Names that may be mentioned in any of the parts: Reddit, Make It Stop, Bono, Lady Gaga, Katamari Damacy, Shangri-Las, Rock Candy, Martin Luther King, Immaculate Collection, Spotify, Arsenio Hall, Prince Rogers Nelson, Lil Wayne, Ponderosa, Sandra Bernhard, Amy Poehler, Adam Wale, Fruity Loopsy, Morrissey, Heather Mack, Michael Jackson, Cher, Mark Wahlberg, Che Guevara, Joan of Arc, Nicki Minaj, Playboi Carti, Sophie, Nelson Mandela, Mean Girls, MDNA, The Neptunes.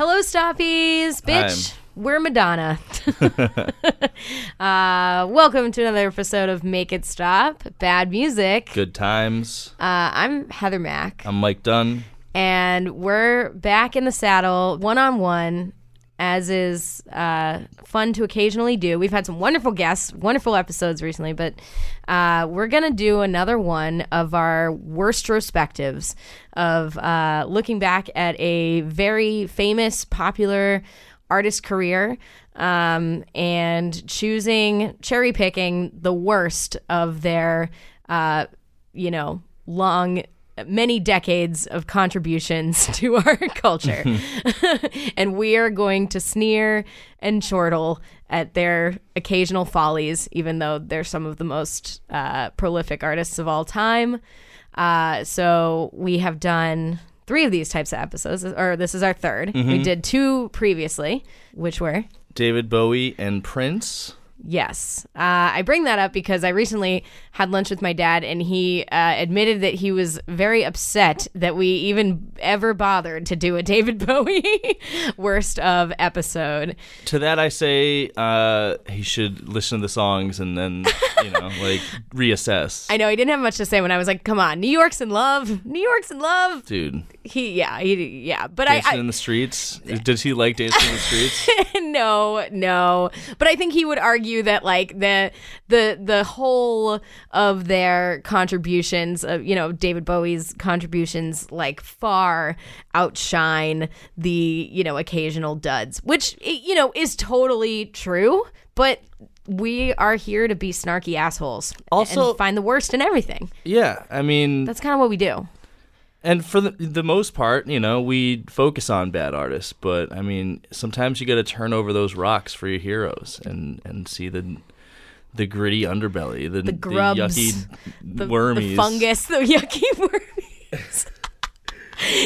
Hello, Stoppies. Bitch, we're Madonna. Welcome to another episode of Make It Stop. Bad music. Good times. I'm Heather Mack. I'm Mike Dunn. And we're back in the saddle, one-on-one, as is fun to occasionally do. We've had some wonderful guests, wonderful episodes recently, but we're going to do another one of our worst retrospectives of looking back at a very famous, popular artist career and cherry picking the worst of their, many decades of contributions to our culture. And we are going to sneer and chortle at their occasional follies, even though they're some of the most prolific artists of all time. So we have done three of these types of episodes, or this is our third. Mm-hmm. We did two previously, which were David Bowie and Prince. Yes. I bring that up because I recently had lunch with my dad, and he admitted that he was very upset that we even ever bothered to do a David Bowie worst of episode. To that I say he should listen to the songs and then, reassess. I know. He didn't have much to say when I was like, come on, New York's in love. New York's in love. Dude. He, yeah. But dancing in the streets? Does he like dancing in the streets? No. But I think he would argue that like the whole of their contributions, David Bowie's contributions, like far outshine the occasional duds, which is totally true. But we are here to be snarky assholes, also, and find the worst in everything. Yeah, I mean that's kind of what we do. And for the most part, we focus on bad artists, but I mean, sometimes you got to turn over those rocks for your heroes and see the gritty underbelly, the grubs, the yucky wormies, the fungus, the yucky wormies.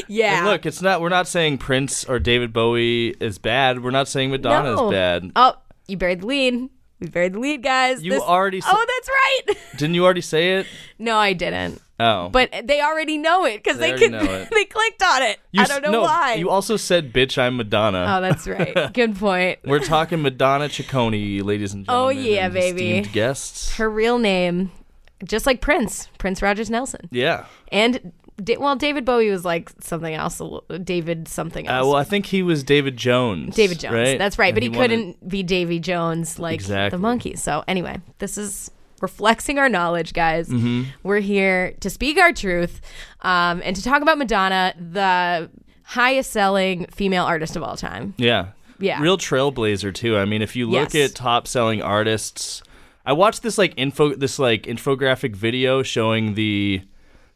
Yeah. And look, we're not saying Prince or David Bowie is bad. We're not saying Madonna is bad. Oh, you buried the lead. We buried the lead, guys. That's right. Didn't you already say it? No, I didn't. Oh. But they already know it because they clicked on it. I don't know why. You also said, bitch, I'm Madonna. Oh, that's right. Good point. We're talking Madonna Ciccone, ladies and gentlemen. Oh, yeah, and baby. Esteemed guests. Her real name, just like Prince Rogers Nelson. Yeah. And David Bowie was like something else, David something else. I think he was David Jones. David Jones, right? That's right. And but he couldn't be Davy Jones like the monkeys. So anyway, this is, we're flexing our knowledge, guys. Mm-hmm. We're here to speak our truth and to talk about Madonna, the highest selling female artist of all time. Yeah. Real trailblazer too. I mean, if you look at top selling artists, I watched this infographic video showing the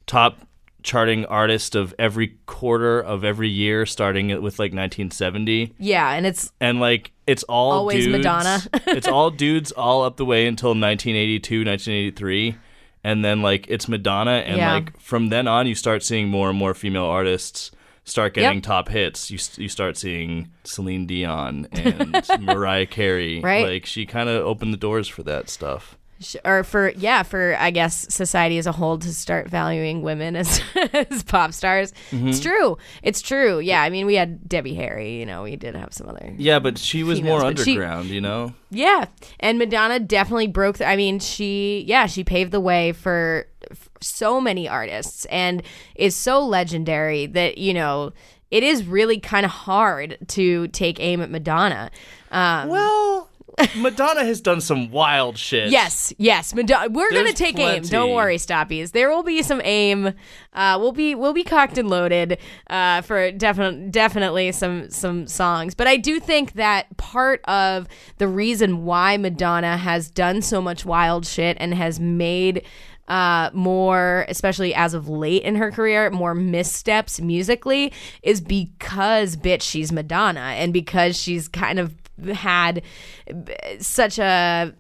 top charting artist of every quarter of every year, starting with 1970. Yeah, and it's all always dudes. Madonna. It's all dudes all up the way until 1982, 1983, and then it's Madonna, and from then on you start seeing more and more female artists start getting top hits. You start seeing Celine Dion and Mariah Carey. Right, she kind of opened the doors for that stuff. Or for I guess society as a whole to start valuing women as pop stars. Mm-hmm. It's true. Yeah, I mean we had Debbie Harry. We did have some other. Yeah, but she was more underground. Yeah, and Madonna definitely broke. I mean, she paved the way for so many artists and is so legendary that it is really kind of hard to take aim at Madonna. Madonna has done some wild shit. Yes. We're going to take aim. Don't worry, Stoppies. There will be some aim. We'll be cocked and loaded for definitely some songs. But I do think that part of the reason why Madonna has done so much wild shit and has made more, especially as of late in her career, more missteps musically is because, bitch, she's Madonna, and because she's kind of had such an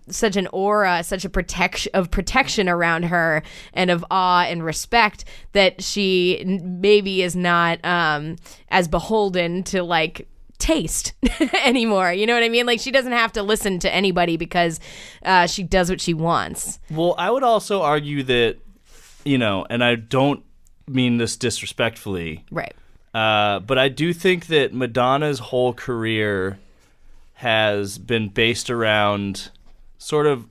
aura, protection around her and of awe and respect, that she maybe is not as beholden to like taste anymore. You know what I mean? Like, she doesn't have to listen to anybody because she does what she wants. Well, I would also argue that, you know, and I don't mean this disrespectfully, right? But I do think that Madonna's whole career has been based around sort of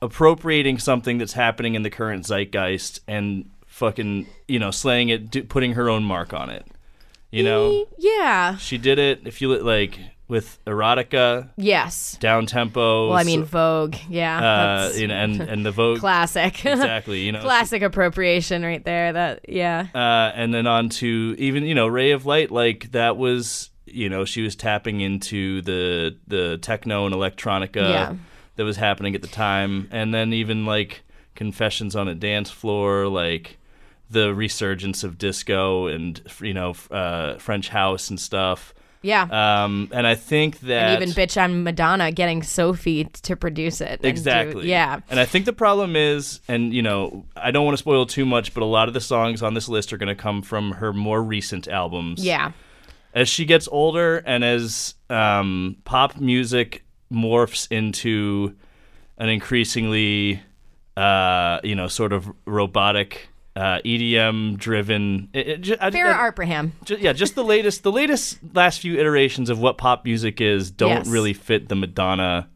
appropriating something that's happening in the current zeitgeist and fucking, you know, slaying it, putting her own mark on it. You know? Yeah. She did it, if you like, with erotica. Yes. Down-tempo. Well, I mean, Vogue. Yeah. You know, and the Vogue. Classic. Exactly. You know, classic appropriation right there. That, yeah. And then on to even, you know, Ray of Light, like, that was, you know, she was tapping into the techno and electronica that was happening at the time. And then even, like, Confessions on a Dance Floor, like, the resurgence of disco and, you know, French house and stuff. Yeah. And I think that... And even bitch on Madonna getting Sophie to produce it. Exactly. And I think the problem is, and, you know, I don't want to spoil too much, but a lot of the songs on this list are going to come from her more recent albums. Yeah. As she gets older and as pop music morphs into an increasingly, you know, sort of robotic... EDM-driven... Farrah Abraham. Just the latest last few iterations of what pop music is don't really fit the Madonna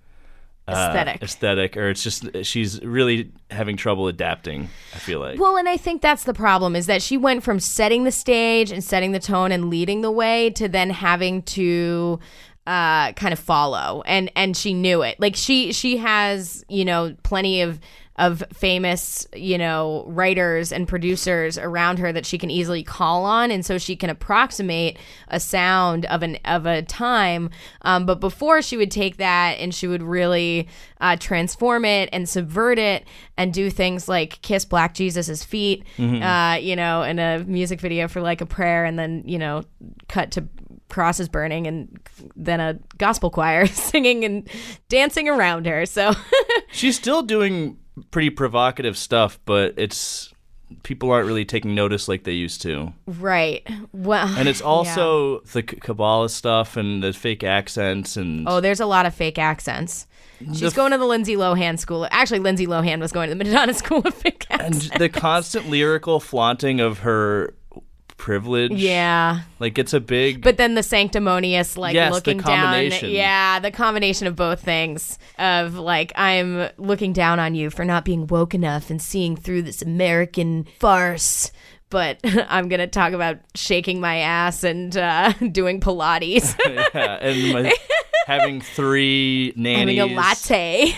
aesthetic, or it's just she's really having trouble adapting, I feel like. Well, and I think that's the problem, is that she went from setting the stage and setting the tone and leading the way to then having to... kind of follow, and she knew it. Like, she has, you know, plenty of famous, you know, writers and producers around her that she can easily call on, and so she can approximate a sound of a time, but before she would take that and she would really transform it and subvert it and do things like kiss Black Jesus's feet, you know, in a music video for like a prayer, and then, you know, cut to crosses burning and then a gospel choir singing and dancing around her. So she's still doing pretty provocative stuff, but it's people aren't really taking notice like they used to. Right. Well, and it's also the Kabbalah stuff and the fake accents and there's a lot of fake accents. She's going to the Lindsay Lohan school. Actually, Lindsay Lohan was going to the Madonna school of fake accents. And the constant lyrical flaunting of her privilege, like, it's a big, but then the sanctimonious, like, looking down, the combination of both things, of like, I'm looking down on you for not being woke enough and seeing through this American farce, but I'm gonna talk about shaking my ass and doing Pilates and having three nannies, having a latte.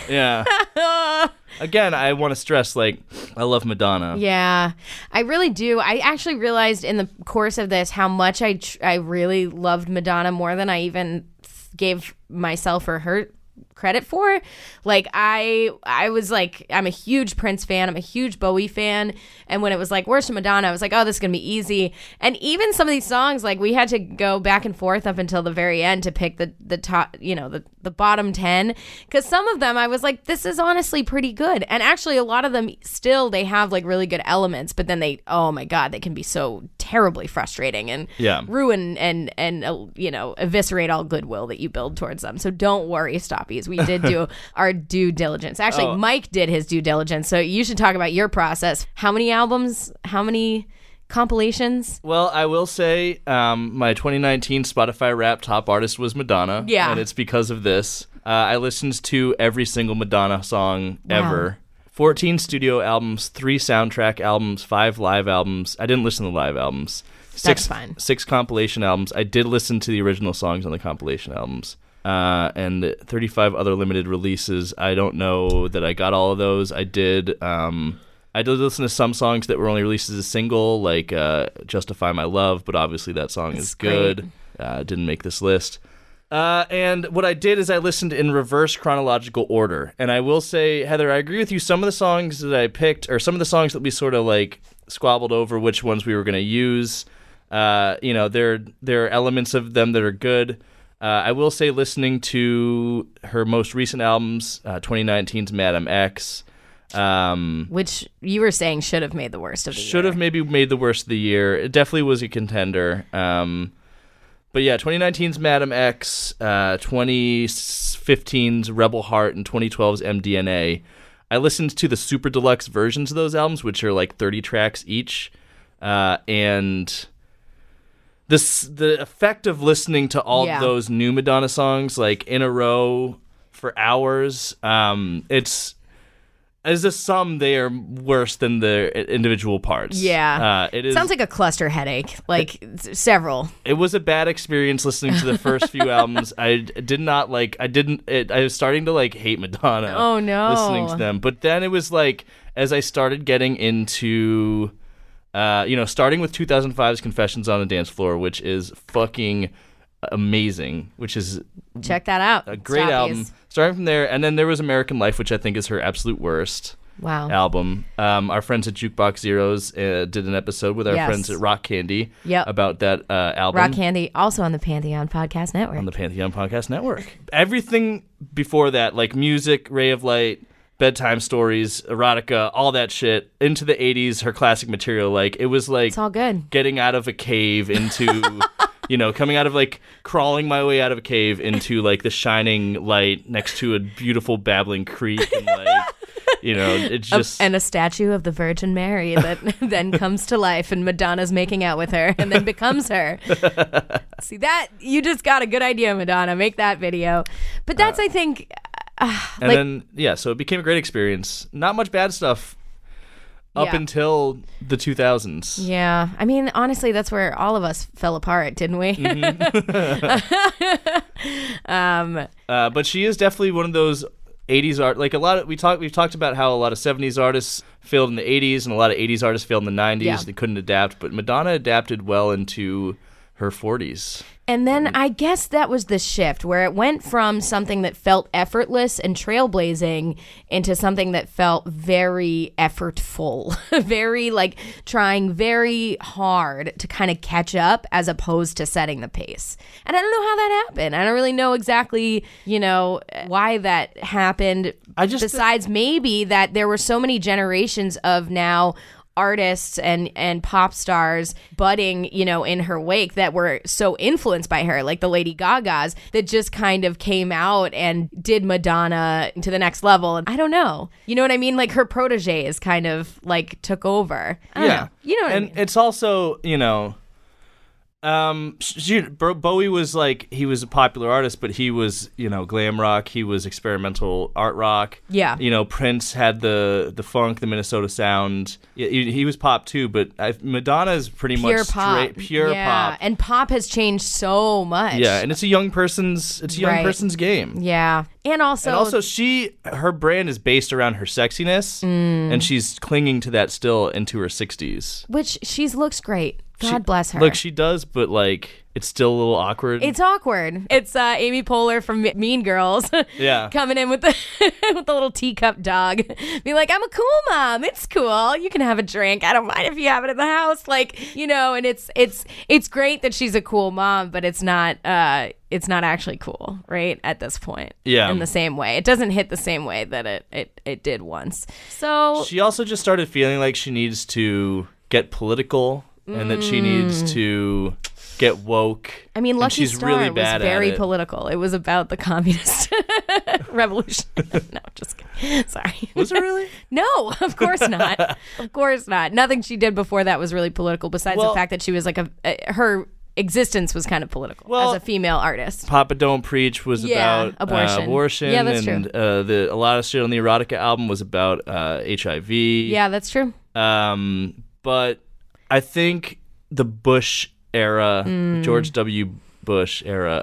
Again, I want to stress, like, I love Madonna. Yeah, I really do. I actually realized in the course of this how much I really loved Madonna more than I even gave myself or her credit for. Like, I was like, I'm a huge Prince fan. I'm a huge Bowie fan. And when it was like, worship Madonna, I was like, oh, this is going to be easy. And even some of these songs, like, we had to go back and forth up until the very end to pick the top, you know, the bottom 10. Because some of them I was like, this is honestly pretty good. And actually a lot of them still, they have like really good elements, but then they, oh my God, they can be so terribly frustrating and ruin and you know, eviscerate all goodwill that you build towards them. So don't worry, Stoppies. We did do our due diligence. Actually, Mike did his due diligence, so you should talk about your process. How many albums? How many compilations? Well, I will say my 2019 Spotify Rap top artist was Madonna, and it's because of this. I listened to every single Madonna song ever. 14 studio albums, 3 soundtrack albums, 5 live albums. I didn't listen to the live albums. 6 compilation albums. I did listen to the original songs on the compilation albums. and 35 other limited releases. I don't know that I got all of those. I did listen to some songs that were only released as a single, like Justify My Love, but obviously that song is good. Didn't make this list. And what I did is I listened in reverse chronological order. And I will say, Heather, I agree with you. Some of the songs that I picked, or some of the songs that we sort of like squabbled over which ones we were going to use, you know, there are elements of them that are good. I will say listening to her most recent albums, 2019's Madam X, which you were saying should have made the worst of the year. Should have maybe made the worst of the year. It definitely was a contender. But yeah, 2019's Madam X, 2015's Rebel Heart, and 2012's MDNA. I listened to the super deluxe versions of those albums, which are like 30 tracks each. And the effect of listening to all those new Madonna songs like in a row for hours, it's... As a sum, they are worse than the individual parts. Yeah. It sounds like a cluster headache, like several. It was a bad experience listening to the first few albums. I was starting to like hate Madonna. Oh, no. Listening to them. But then it was like, as I started getting into, starting with 2005's Confessions on the Dance Floor, which is fucking amazing, which is... Check that out. A great album. Starting from there, and then there was American Life, which I think is her absolute worst album. Our friends at Jukebox Zeros did an episode with our friends at Rock Candy about that album. Rock Candy, also on the Pantheon Podcast Network. Everything before that, like music, Ray of Light, bedtime stories, erotica, all that shit, into the 80s, her classic material, like it was like... It's all good. Getting out of a cave into... You know, coming out of, like, crawling my way out of a cave into, like, the shining light next to a beautiful babbling creek and, like, you know, it's just... And a statue of the Virgin Mary that then comes to life and Madonna's making out with her and then becomes her. See, that, you just got a good idea, Madonna. Make that video. But that's, I think... so it became a great experience. Not much bad stuff. Up until the 2000s. Yeah. I mean, honestly, that's where all of us fell apart, didn't we? Mm-hmm. But she is definitely one of those 80s art. Like, we've talked about how a lot of 70s artists failed in the 80s and a lot of 80s artists failed in the 90s. Yeah. They couldn't adapt. But Madonna adapted well into her 40s. And then I guess that was the shift where it went from something that felt effortless and trailblazing into something that felt very effortful, very like trying very hard to kind of catch up as opposed to setting the pace. And I don't know how that happened. I don't really know exactly, you know, why that happened. Maybe that there were so many generations of now artists and pop stars budding, you know, in her wake that were so influenced by her, like the Lady Gagas that just kind of came out and did Madonna to the next level. And I don't know. You know what I mean? Like her proteges kind of like took over. I don't know. You know what I mean? And it's also, you know, Bowie was like, he was a popular artist, but he was, you know, glam rock. He was experimental art rock. Yeah. You know, Prince had the funk, the Minnesota sound. He was pop too, but Madonna is pretty much straight, pure pop. And pop has changed so much. Yeah, and it's a young person's, game. Yeah. And also her brand is based around her sexiness, and she's clinging to that still into her 60s. Which she looks great. God bless her. Look, she does, but like it's still a little awkward. It's awkward. It's Amy Poehler from Mean Girls. Yeah, coming in with the with the little teacup dog, being like, "I'm a cool mom. It's cool. You can have a drink. I don't mind if you have it in the house." Like, you know, and it's great that she's a cool mom, but it's not actually cool, right? At this point, yeah, in the same way, it doesn't hit the same way that it did once. So she also just started feeling like she needs to get political. And that she needs to get woke. I mean, Lucky Star really was very political. It was about the communist revolution. No, just kidding. Sorry. Was it really? No, of course not. Of course not. Nothing she did before that was really political, besides the fact that she was like her existence was kind of political as a female artist. Papa Don't Preach was about abortion. Yeah, that's true. A lot of shit on the Erotica album was about HIV. Yeah, that's true. But... I think the Bush era, George W. Bush era,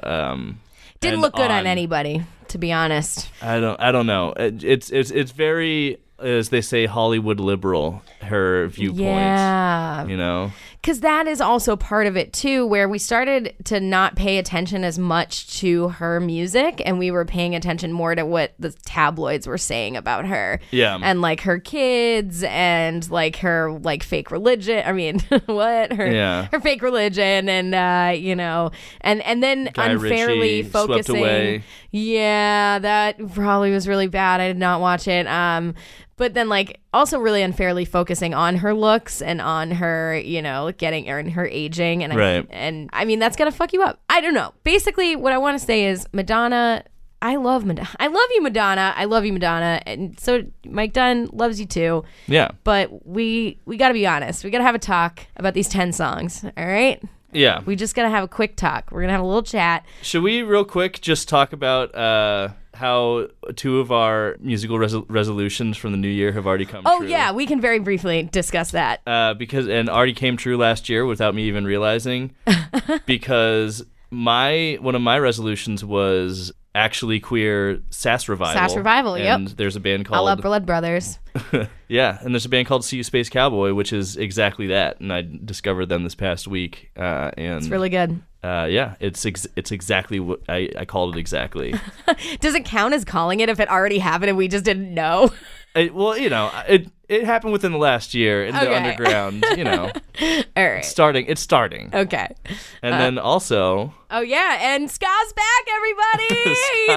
Didn't look good on anybody, to be honest. I don't know. It's very, as they say, Hollywood liberal, her viewpoint. Yeah. You know? Because that is also part of it, too, where we started to not pay attention as much to her music, and we were paying attention more to what the tabloids were saying about her. Yeah. And, like, her kids and, like, her, like, fake religion. I mean, what? Her fake religion and, you know, and then Guy unfairly Ritchie focusing. Swept Away. Yeah, that probably was really bad. I did not watch it. But then, like, also really unfairly focusing on her looks and on her, you know, her aging. And right. I mean, that's going to fuck you up. I don't know. Basically, what I want to say is Madonna, I love Madonna. I love you, Madonna. I love you, Madonna. And so Mike Dunn loves you, too. Yeah. But we got to be honest. We got to have a talk about these 10 songs. All right? Yeah. We just got to have a quick talk. We're going to have a little chat. Should we real quick just talk about... how two of our musical resolutions from the new year have already come true. Oh, yeah. We can very briefly discuss that. And already came true last year without me even realizing. Because one of my resolutions was actually queer Sass Revival. Sass Revival, yep. And there's a band called... I Love Blood Brothers. Yeah. And there's a band called See You Space Cowboy, which is exactly that. And I discovered them this past week. And it's really good. Yeah, it's exactly what I called it exactly. Does it count as calling it if it already happened and we just didn't know? Well, you know, it happened within the last year in the underground, you know. All right. It's starting. Okay. And then also... Oh, yeah, and Ska's back, everybody!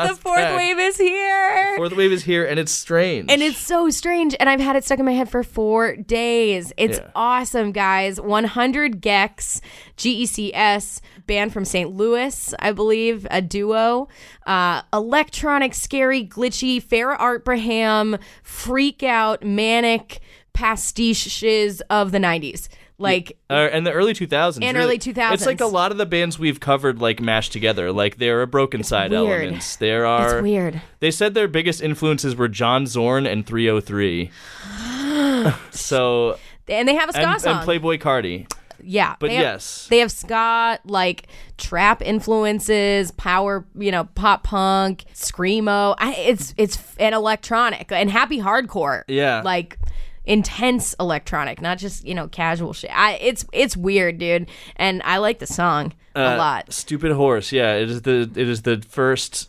The fourth wave is here! The fourth wave is here, and it's strange. And it's so strange, and I've had it stuck in my head for 4 days. It's awesome, guys. 100 Gecs, Gecs, band from St. Louis, I believe, a duo. Electronic, scary, glitchy, Farrah Abraham, freak out, manic pastiches of the 90s. Like and the early 2000s. And really, early 2000s. It's like a lot of the bands we've covered like mashed together. Like there are Broken Side elements. It's weird. They said their biggest influences were John Zorn and 303. So and they have a ska song. And Playboi Carti. Yeah. But they have ska, like trap influences, power, you know, pop punk, screamo. It's and electronic and happy hardcore. Yeah. Like intense electronic, not just, you know, casual shit. It's weird, dude, and I like the song a lot. Stupid Horse, yeah, it is the first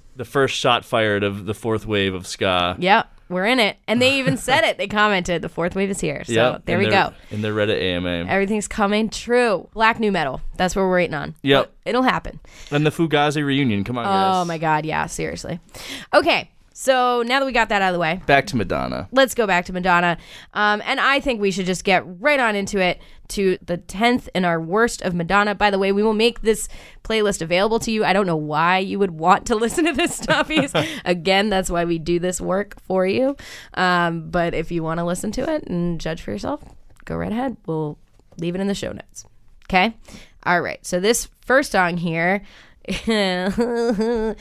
shot fired of the fourth wave of ska. Yep, we're in it, and they even said it. They commented, "The fourth wave is here." So there we go. In their Reddit AMA, everything's coming true. Black new metal. That's what we're waiting on. Yep, it'll happen. And the Fugazi reunion. Come on, guys. Oh my god, yeah, seriously. Okay. So now that we got that out of the way. Back to Madonna. Let's go back to Madonna. And I think we should just get right on into it to the 10th and our worst of Madonna. By the way, we will make this playlist available to you. I don't know why you would want to listen to this stuffies. Again, that's why we do this work for you. But if you want to listen to it and judge for yourself, go right ahead. We'll leave it in the show notes. Okay? All right. So this first song here... is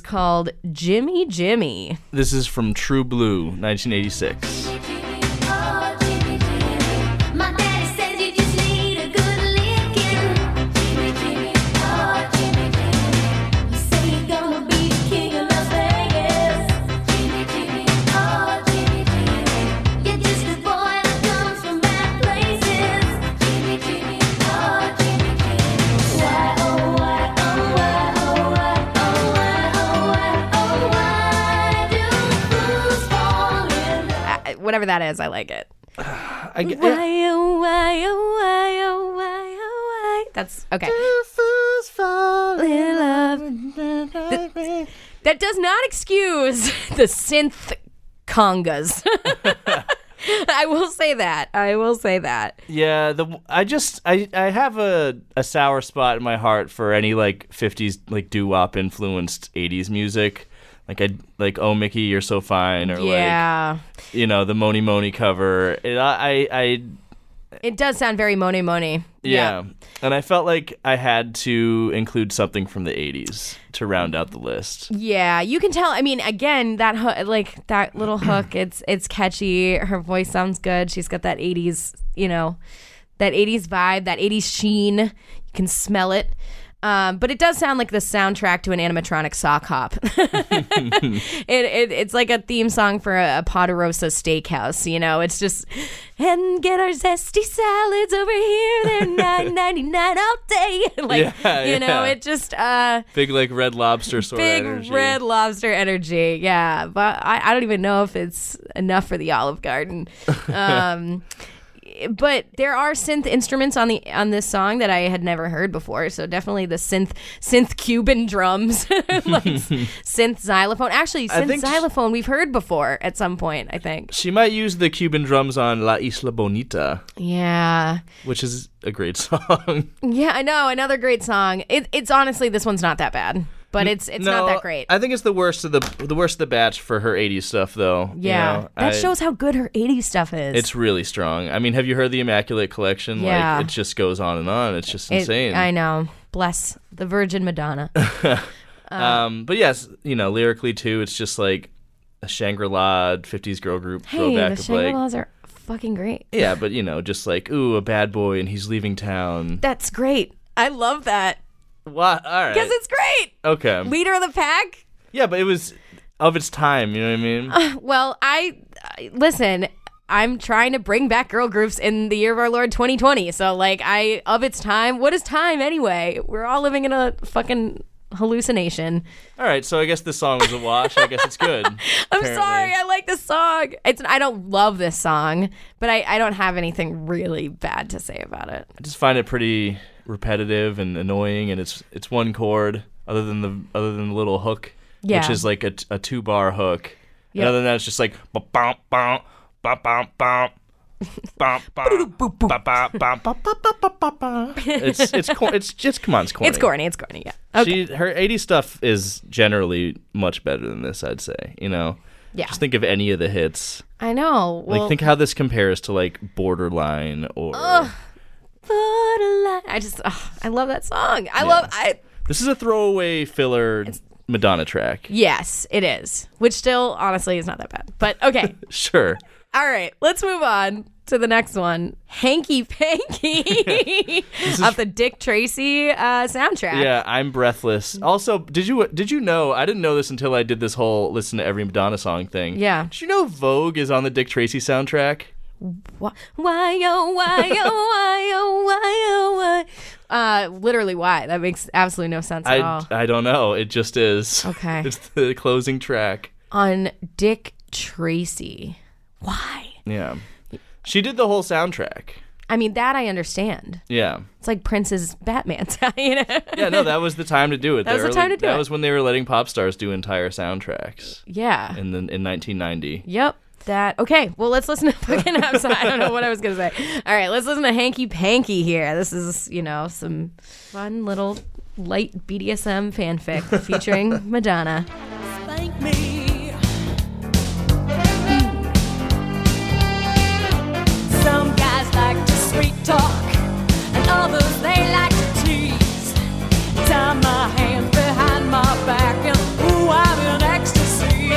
called Jimmy Jimmy. This is from True Blue, 1986. Jimmy, Jimmy, oh, Jimmy, Jimmy. My daddy says you just need a good licking. Jimmy, Jimmy, oh, Jimmy, Jimmy. You say you're gonna be the king of Las Vegas. Jimmy, Jimmy, oh, Jimmy, Jimmy. You're just a boy that comes from bad places. Jimmy, Jimmy, oh, Jimmy, Jimmy. Why, oh, why? Whatever that is, I like it. Why, oh, why. That's okay. That does not excuse the synth congas. I will say that. Yeah, I have a sour spot in my heart for any like 50s like doo-wop influenced 80s music. Like Oh Mickey, You're So Fine, or like, you know, the Mony Mony cover. It does sound very Mony Mony. Yeah. And I felt like I had to include something from the 80s to round out the list. Yeah, you can tell. I mean, again, that little hook, it's catchy. Her voice sounds good. She's got that 80s, you know, that 80s vibe, that 80s sheen. You can smell it. But it does sound like the soundtrack to an animatronic sock hop. It's like a theme song for a Ponderosa steakhouse, you know. It's just, and get our zesty salads over here, they're $9.99 all day. Like, yeah, you know, it just big like Red Lobster sort of energy. Big Red Lobster energy, yeah. But I don't even know if it's enough for the Olive Garden. But there are synth instruments on the on this song that I had never heard before. So definitely the synth Cuban drums, like synth xylophone. Actually, synth xylophone we've heard before at some point, I think. She might use the Cuban drums on La Isla Bonita. Yeah. Which is a great song. Yeah, I know. Another great song. It's honestly, this one's not that bad. But it's not that great. I think it's the worst of the worst of the batch for her 80s stuff, though. Yeah, you know, that shows how good her 80s stuff is. It's really strong. I mean, have you heard the Immaculate Collection? Yeah. Like, it just goes on and on. It's just insane. I know. Bless the Virgin Madonna. But yes, you know, lyrically too, it's just like a Shangri-La 50s girl group throwback. Hey, the Shangri-Las are fucking great. Yeah, but you know, just like, ooh, a bad boy and he's leaving town. That's great. I love that. What? All right. Because it's great. Okay. Leader of the pack? Yeah, but it was of its time, you know what I mean? Well, listen, I'm trying to bring back girl groups in the year of our Lord 2020. So, like, of its time, what is time anyway? We're all living in a fucking hallucination. All right, so I guess this song was a wash. I guess it's good. I'm sorry, I like this song. I don't love this song, but I don't have anything really bad to say about it. I just find it pretty repetitive and annoying, and it's one chord other than the little hook, which is like a 2-bar hook. Yep. And other than that, it's just like bop bop bop bop bop. It's corny. Yeah. Okay. Her 80s stuff is generally much better than this, I'd say, you know. Yeah. Just think of any of the hits. I know. Well, like, think how this compares to like Borderline or Borderline. I love that song. This is a throwaway filler Madonna track. Yes, it is. Which still honestly is not that bad. But okay. Sure. All right, let's move on to the next one. Hanky Panky off the Dick Tracy soundtrack. Yeah, I'm breathless. Also, did you know, I didn't know this until I did this whole listen to every Madonna song thing. Yeah. Did you know Vogue is on the Dick Tracy soundtrack? Why, oh, why, oh, why, oh, why, oh, why. Literally why. That makes absolutely no sense at all. I don't know. It just is. Okay. It's the closing track. On Dick Tracy. Why? Yeah. She did the whole soundtrack. I mean, that I understand. Yeah. It's like Prince's Batman. You know? Yeah, no, that was the time to do it. That was when they were letting pop stars do entire soundtracks. Yeah. In 1990. Yep. Okay, well, let's listen to fucking outside. I don't know what I was going to say. All right, let's listen to Hanky Panky here. This is, you know, some fun little light BDSM fanfic featuring Madonna. Spank me. Some guys like to sweet talk, and others they like to tease. Tie my hands behind my back, and ooh, I'm in ecstasy.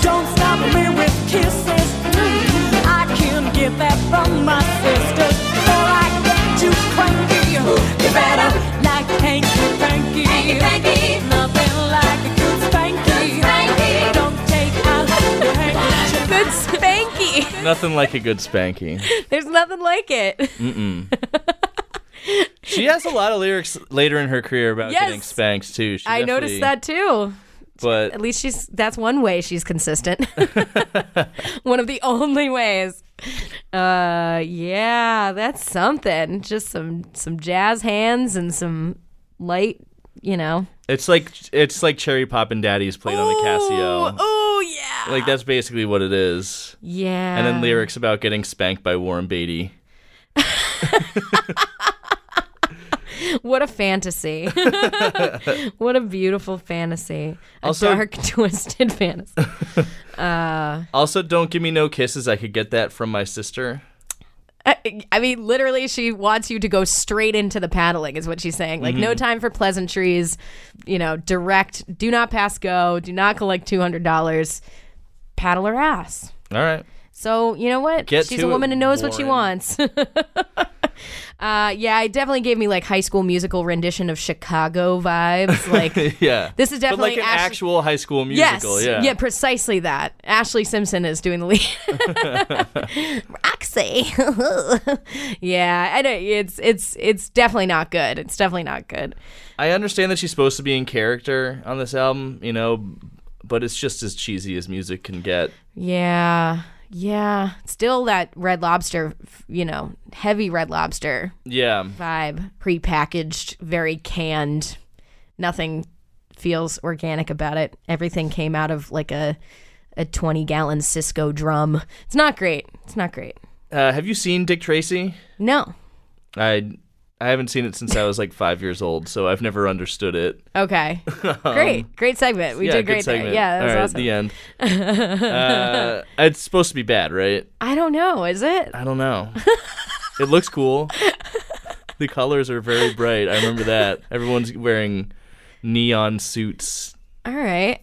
Don't stop me with kisses. I can get that from my sisters. Before I get too cranky, you better like hanky panky. Hanky panky, nothing like a good spanky. Spanky. Don't take out your handkerchief. Good spanky. Nothing like a good spanking. There's nothing like it. Mm-mm. She has a lot of lyrics later in her career about getting spanked too. I noticed that too. But at least that's one way she's consistent. One of the only ways. Yeah, that's something. Just some jazz hands and some light, you know. It's like Cherry Pop and Daddy's played on the Casio. Oh yeah. Like that's basically what it is. Yeah. And then lyrics about getting spanked by Warren Beatty. What a fantasy. What a beautiful fantasy. Also, a dark, twisted fantasy. Also, don't give me no kisses. I could get that from my sister. I mean, literally, she wants you to go straight into the paddling is what she's saying. Like, no time for pleasantries, you know, direct, do not pass go, do not collect $200, paddle her ass. All right. So, you know what? She's a woman who knows what she wants. Yeah, it definitely gave me like High School Musical rendition of Chicago vibes. Like, yeah, this is definitely but like an actual High School Musical. Yes, yeah, precisely that. Ashley Simpson is doing the lead. Roxy. Yeah, I know it's definitely not good. It's definitely not good. I understand that she's supposed to be in character on this album, you know, but it's just as cheesy as music can get. Yeah. Yeah, still that Red Lobster, you know, heavy Red Lobster vibe, prepackaged, very canned. Nothing feels organic about it. Everything came out of like a 20-gallon Cisco drum. It's not great. It's not great. Have you seen Dick Tracy? No. I haven't seen it since I was like 5 years old, so I've never understood it. Okay. Great segment. We did great there. Yeah, that was awesome. The end. It's supposed to be bad, right? I don't know. Is it? I don't know. It looks cool. The colors are very bright. I remember that. Everyone's wearing neon suits. All right.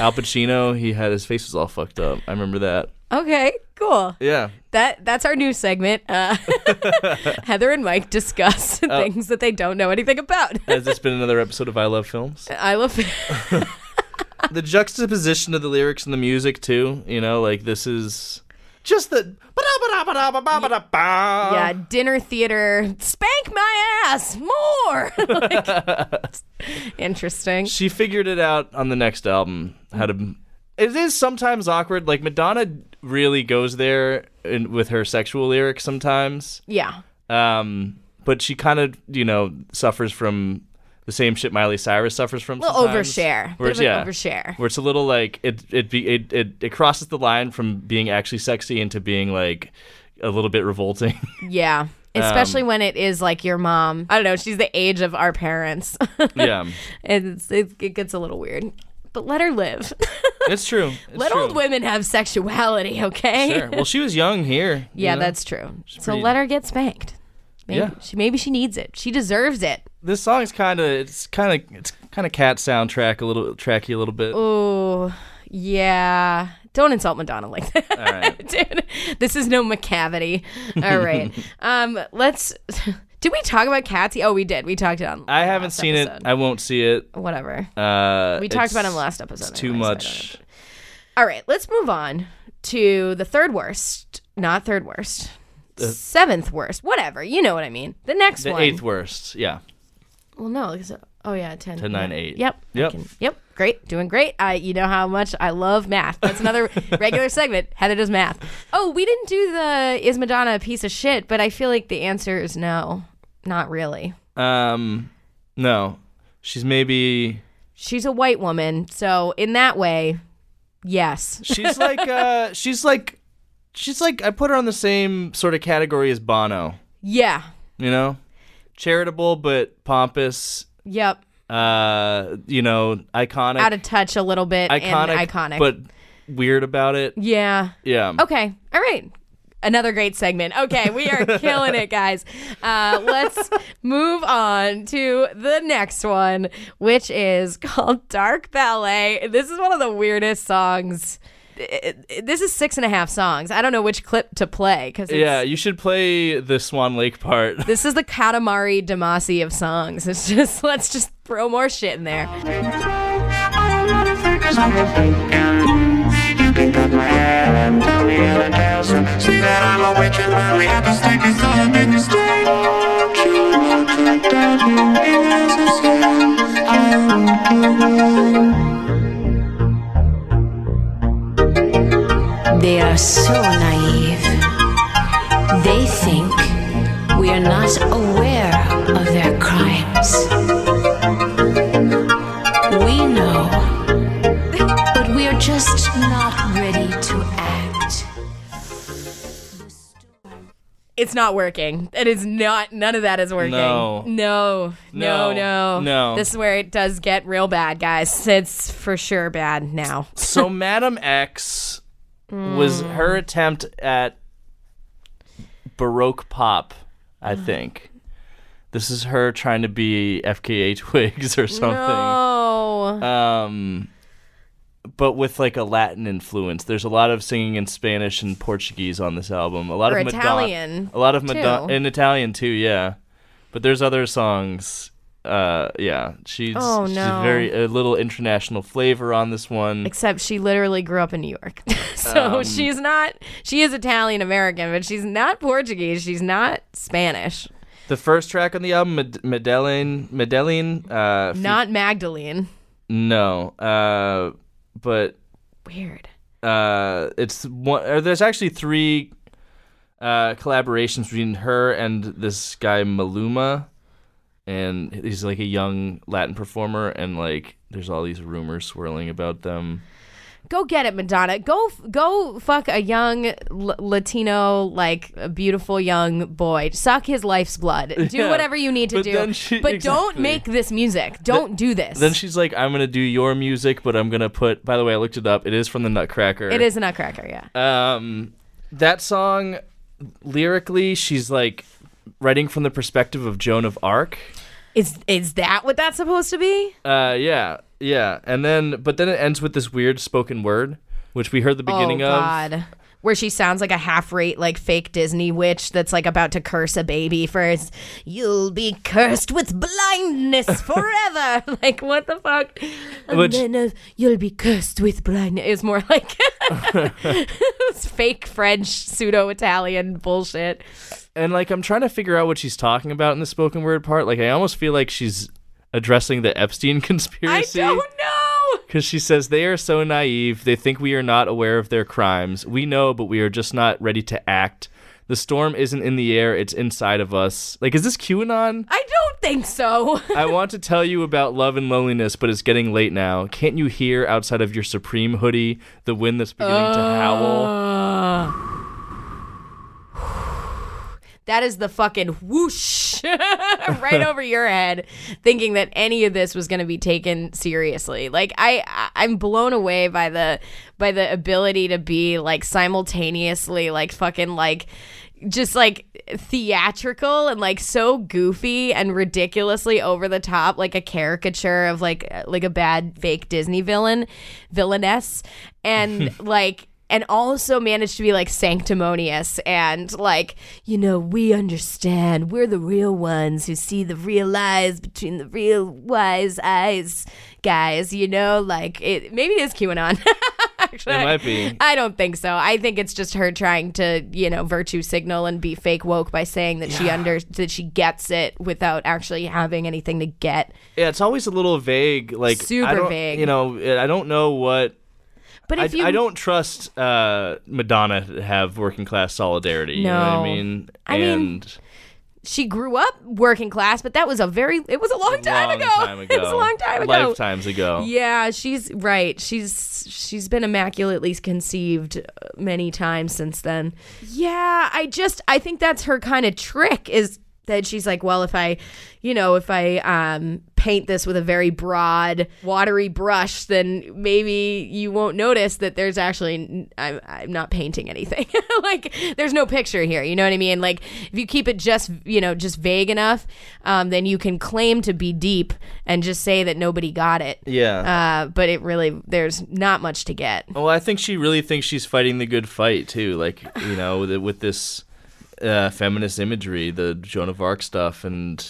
Al Pacino, his face was all fucked up. I remember that. Okay, cool. Yeah. That's our new segment. Heather and Mike discuss things that they don't know anything about. Has this been another episode of I Love Films? I Love Films. The juxtaposition of the lyrics and the music, too. You know, like this is just the... Yeah, dinner theater. Spank my ass more. Like, interesting. She figured it out on the next album, how to... It is sometimes awkward. Like, Madonna really goes there with her sexual lyrics sometimes. Yeah. But she kind of, you know, suffers from the same shit Miley Cyrus suffers from sometimes. A little overshare. Overshare. Where it's a little, like, it crosses the line from being actually sexy into being, like, a little bit revolting. Yeah. Especially when it is, like, your mom. I don't know. She's the age of our parents. Yeah. It gets a little weird. But let her live. It's true. Old women have sexuality, okay? Sure. Well, she was young here. Yeah, you know? That's true. Let her get spanked. Maybe she needs it. She deserves it. This song is kind of cat soundtrack tracky a little bit. Oh, yeah. Don't insult Madonna like that. All right. Dude, this is no McCavity. All right. Let's Did we talk about Cats? Oh, we did. We talked about it on I haven't last seen episode. It. I won't see it. Whatever. We talked about it in the last episode. It's too much. So all right. Let's move on to the third worst. Not third worst. Seventh worst. Whatever. You know what I mean. The next one. The eighth worst. Yeah. Well, no. Oh, yeah. 10, 9, 8. Yep. Yep. Great. Doing great. You know how much I love math. That's another regular segment. Heather does math. Oh, we didn't do the is Madonna a piece of shit, but I feel like the answer is no. Not really. No. She's a white woman, so in that way, yes. She's like I put her on the same sort of category as Bono. Yeah. You know? Charitable but pompous. Yep. You know, iconic. Out of touch a little bit. Iconic. But weird about it. Yeah. Yeah. Okay. All right. Another great segment. Okay, we are killing it, guys. Let's move on to the next one, which is called Dark Ballet. This is one of the weirdest songs. This is 6.5 songs. I don't know which clip to play. Yeah, you should play the Swan Lake part. This is the Katamari Damacy of songs. It's just, let's just throw more shit in there. They are so naive. They think we are not aware of their crimes. We know, but we are just not ready to act. It's not working. It is not. None of that is working. No. This is where it does get real bad, guys. It's for sure bad now. So Madam X... was her attempt at Baroque pop, I think. This is her trying to be FKA Twigs or something. No. but with like a Latin influence. There's a lot of singing in Spanish and Portuguese on this album. A lot of Italian. A lot of Madonna in Italian too, yeah. But there's other songs. Yeah, she's very a little international flavor on this one. Except she literally grew up in New York, so she's not. She is Italian American, but she's not Portuguese. She's not Spanish. The first track on the album, Medellin, not Magdalene. No, but weird. It's one. Or there's actually three collaborations between her and this guy Maluma. And he's like a young Latin performer, and like there's all these rumors swirling about them. Go get it, Madonna. Go fuck a young Latino, like a beautiful young boy. Suck his life's blood. Do whatever you need to do. Don't make this music. Don't do this. Then she's like, I'm going to do your music, but I'm going to put... By the way, I looked it up. It is from the Nutcracker. It is a Nutcracker, yeah. That song, lyrically, she's like... writing from the perspective of Joan of Arc. Is that what that's supposed to be? Yeah. But then it ends with this weird spoken word, which we heard the beginning of. Oh, God. Where she sounds like a half-rate, like, fake Disney witch that's, like, about to curse a baby first. You'll be cursed with blindness forever. Like, what the fuck? And then you'll be cursed with blindness. It's more like it's fake French, pseudo-Italian bullshit. And, like, I'm trying to figure out what she's talking about in the spoken word part. Like, I almost feel like she's addressing the Epstein conspiracy. I don't know. Because she says, they are so naive. They think we are not aware of their crimes. We know, but we are just not ready to act. The storm isn't in the air. It's inside of us. Like, is this QAnon? I don't think so. I want to tell you about love and loneliness, but it's getting late now. Can't you hear outside of your Supreme hoodie the wind that's beginning to howl? That is the fucking whoosh right over your head, thinking that any of this was going to be taken seriously. Like, I'm blown away by the ability to be, like, simultaneously, like, fucking, like, just, like, theatrical and, like, so goofy and ridiculously over the top, like a caricature of, like a bad fake Disney villainess, and, like... And also managed to be, like, sanctimonious and, like, you know, we understand. We're the real ones who see the real eyes between the real wise eyes, guys. You know, like, maybe it is QAnon. Actually, it might be. I don't think so. I think it's just her trying to, you know, virtue signal and be fake woke by saying that she gets it without actually having anything to get. Yeah, it's always a little vague. Like, super vague. You know, I don't know what. But I don't trust Madonna to have working class solidarity. No. You know what I mean? I mean, she grew up working class, but that was a long time ago. It was a long time ago. Lifetimes ago. Yeah, she's right. She's been immaculately conceived many times since then. Yeah, I think that's her kind of trick is that she's like, well, if I paint this with a very broad, watery brush, then maybe you won't notice that there's actually, I'm not painting anything. Like, there's no picture here, you know what I mean? Like, if you keep it just, you know, just vague enough, then you can claim to be deep and just say that nobody got it. Yeah. But it really, there's not much to get. Well, I think she really thinks she's fighting the good fight, too. Like, you know, with this... feminist imagery, the Joan of Arc stuff, and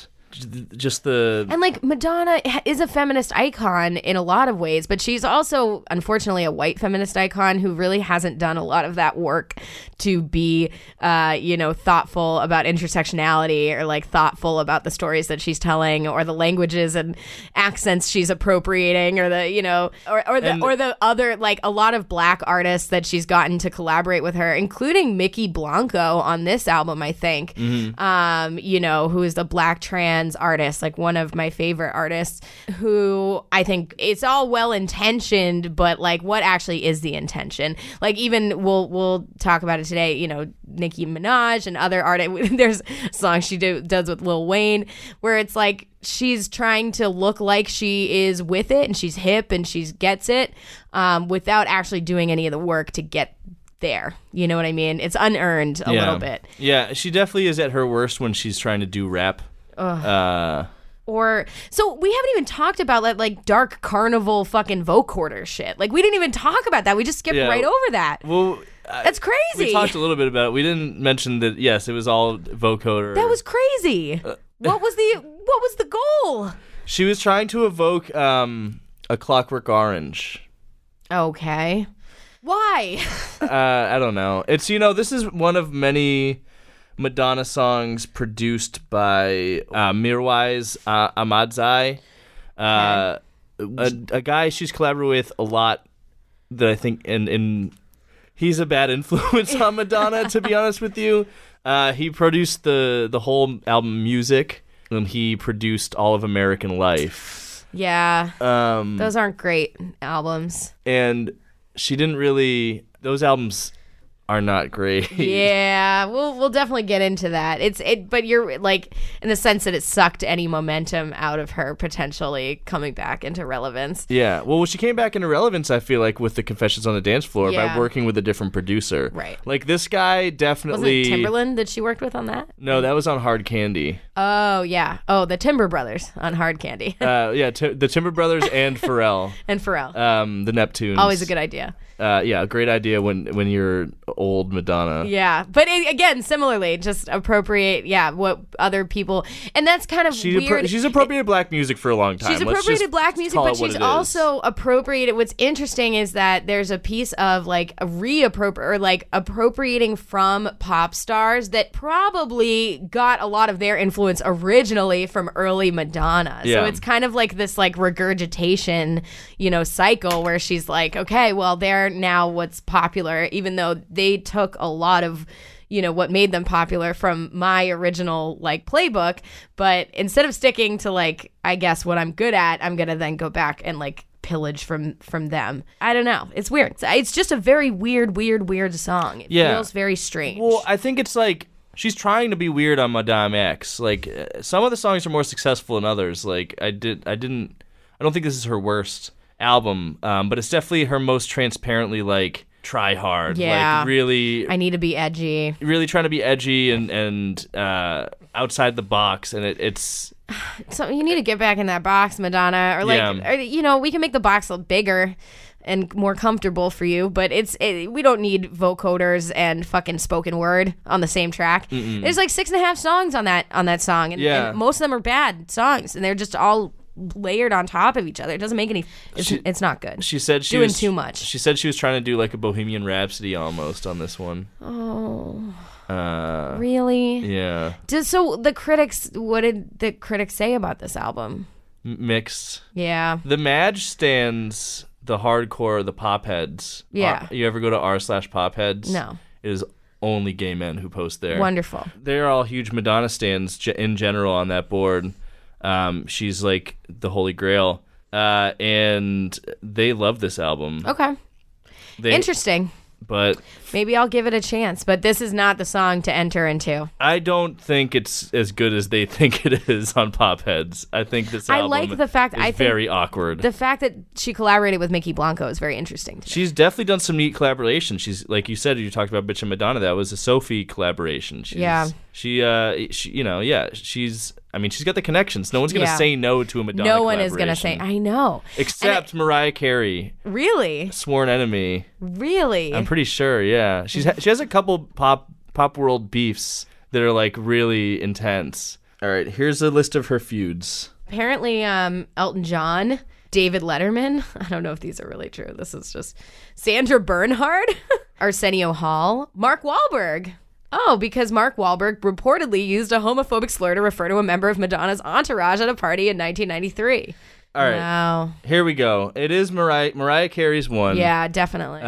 just the... And, like, Madonna is a feminist icon in a lot of ways, but she's also, unfortunately, a white feminist icon who really hasn't done a lot of that work to be, you know, thoughtful about intersectionality or, like, thoughtful about the stories that she's telling or the languages and accents she's appropriating or the, you know, or the other, like, a lot of black artists that she's gotten to collaborate with her, including Mickey Blanco on this album, I think, you know, who is the black trans artist, like one of my favorite artists, who I think it's all well-intentioned, but, like, what actually is the intention? Like, even we'll talk about it today, you know, Nicki Minaj and other artists. There's a song she does with Lil Wayne where it's like she's trying to look like she is with it and she's hip and she gets it without actually doing any of the work to get there. You know what I mean? It's unearned a little bit. Yeah, she definitely is at her worst when she's trying to do rap. Or, so we haven't even talked about that, like, dark carnival fucking vocoder shit. Like, we didn't even talk about that. We just skipped right over that. Well, that's crazy. We talked a little bit about it. We didn't mention that, yes, it was all vocoder. That was crazy. What was the goal? She was trying to evoke A Clockwork Orange. Okay. Why? I don't know. It's, you know, this is one of many Madonna songs produced by Mirwais Ahmadzai, a guy she's collaborated with a lot that I think, and he's a bad influence on Madonna, to be honest with you. He produced the whole album Music, and he produced all of American Life. Yeah. Those aren't great albums. And she didn't really... Those albums... are not great. Yeah, we'll definitely get into that. But you're like, in the sense that it sucked any momentum out of her potentially coming back into relevance. Yeah, well, she came back into relevance, I feel like, with the Confessions on the Dance Floor by working with a different producer. Right. Like, this guy definitely... Wasn't it Timberland that she worked with on that? No, that was on Hard Candy. Oh, yeah. Oh, the Timber Brothers on Hard Candy. The Timber Brothers and Pharrell. The Neptunes. Always a good idea. Yeah, a great idea when you're old Madonna. Yeah, but again, similarly, just appropriate, what other people... And that's kind of weird. She's appropriated black music for a long time. She's appropriated black music, but she's also appropriated... What's interesting is that there's a piece of, like, appropriating from pop stars that probably got a lot of their influence originally from early Madonna. Yeah. So it's kind of like this, like, regurgitation, cycle where she's like, okay, well, they're now what's popular, even though they took a lot of what made them popular from my original playbook, but instead of sticking to I guess what I'm good at, I'm gonna then go back and pillage from them. I don't know, it's weird. It's just a very weird song. It feels very strange. Well, I think it's she's trying to be weird on Madame X. Some of the songs are more successful than others. I don't think this is her worst album, but it's definitely her most transparently try hard. Yeah. Really. I need to be edgy. Really trying to be edgy and outside the box, and it's. So you need to get back in that box, Madonna, or we can make the box a little bigger and more comfortable for you, but we don't need vocoders and fucking spoken word on the same track. Mm-mm. There's 6.5 songs on that song, and most of them are bad songs, and they're just all layered on top of each other. It doesn't make any... it's not good. She said she was... doing too much. She said she was trying to do a Bohemian Rhapsody almost on this one. Oh... really? Yeah. So the critics... What did the critics say about this album? Mixed. Yeah. The Madge stands... The hardcore, the pop heads. Yeah. You ever go to r/popheads? No. It is only gay men who post there. Wonderful. They're all huge Madonna stans in general on that board. She's the Holy Grail. And they love this album. Okay. Interesting. But... Maybe I'll give it a chance, but this is not the song to enter into. I don't think it's as good as they think it is on Popheads. I think this album is very awkward. The fact that she collaborated with Mickey Blanco is very interesting to me. She's definitely done some neat collaborations. She's, like you said, you talked about Bitch and Madonna. That was a Sophie collaboration. She's got the connections. No one's going to say no to a Madonna collaboration. No one is going to say, I know. Except Mariah Carey. Really? Sworn enemy. Really? I'm pretty sure, yeah. Yeah, she has a couple pop world beefs that are really intense. All right, here's a list of her feuds. Apparently, Elton John, David Letterman. I don't know if these are really true. This is just Sandra Bernhard, Arsenio Hall, Mark Wahlberg. Oh, because Mark Wahlberg reportedly used a homophobic slur to refer to a member of Madonna's entourage at a party in 1993. All right, wow. Here we go. It is Mariah Carey's one. Yeah, definitely.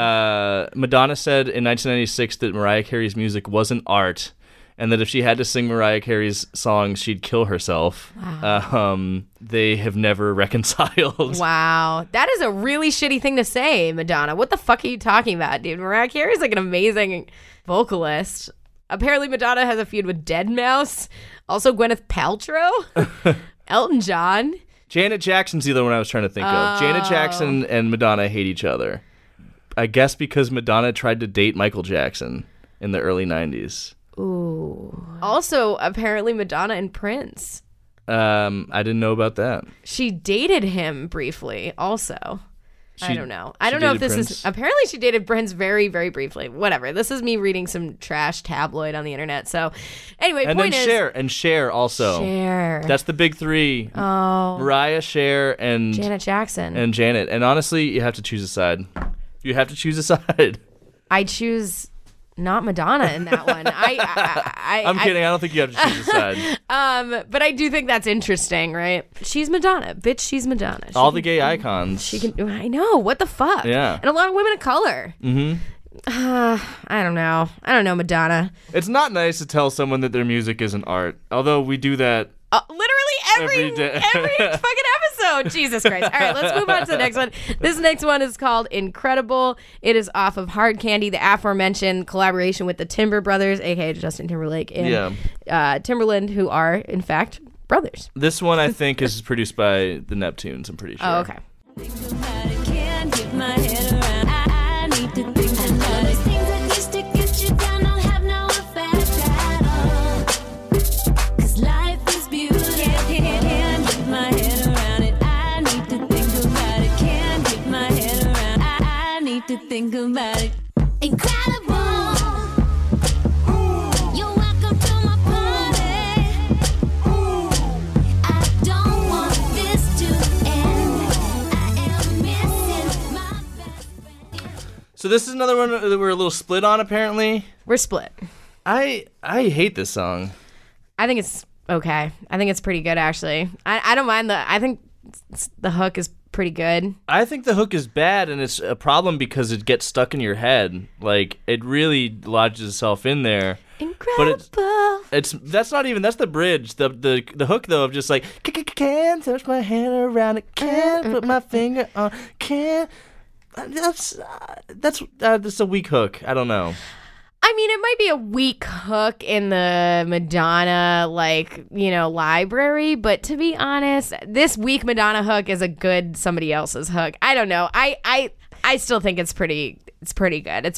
Madonna said in 1996 that Mariah Carey's music wasn't art, and that if she had to sing Mariah Carey's songs, she'd kill herself. Wow. They have never reconciled. Wow. That is a really shitty thing to say, Madonna. What the fuck are you talking about, dude? Mariah Carey's an amazing vocalist. Apparently, Madonna has a feud with Deadmau5. Also, Gwyneth Paltrow. Elton John. Janet Jackson's the other one I was trying to think of. Janet Jackson and Madonna hate each other. I guess because Madonna tried to date Michael Jackson in the early 90s. Ooh. Also, apparently Madonna and Prince. I didn't know about that. She dated him briefly also. I don't know. I don't know if this is... Apparently she dated Prince very, very briefly. Whatever. This is me reading some trash tabloid on the internet. So anyway, point is... And then Cher. And Cher also. Cher. That's the big three. Oh. Mariah, Cher, and... Janet Jackson. And Janet. And honestly, you have to choose a side. You have to choose a side. I choose... Not Madonna in that one. I'm kidding. I don't think you have to choose a side. But I do think that's interesting, right? She's Madonna. Bitch, she's Madonna. All the gay icons. She can. I know. What the fuck? Yeah. And a lot of women of color. Mm-hmm. I don't know. I don't know, Madonna. It's not nice to tell someone that their music isn't art. Although we do that. Literally every day. Every fucking episode. Jesus Christ. All right, let's move on to the next one. This next one is called Incredible. It is off of Hard Candy, the aforementioned collaboration with the Timber Brothers, a.k.a. Justin Timberlake and Timberland, who are, in fact, brothers. This one, I think, is produced by the Neptunes, I'm pretty sure. Oh, okay. To think about it. Incredible. Ooh. You're welcome to my party. Ooh. I don't want this to end. I am missing my best friend. So this is another one that we're a little split on, apparently. We're split. I hate this song. I think it's okay. I think it's pretty good, actually. I don't mind the... I think the hook is pretty good. I think the hook is bad, and it's a problem because it gets stuck in your head. Like, it really lodges itself in there. Incredible. But it's that's not even that's the bridge. The hook though of just like can't touch my hand around it, can't put my finger on, can't. That's a weak hook. I don't know. I mean, it might be a weak hook in the Madonna, like, you know, library, but to be honest, this weak Madonna hook is a good somebody else's hook. I don't know. I still think it's pretty good. It's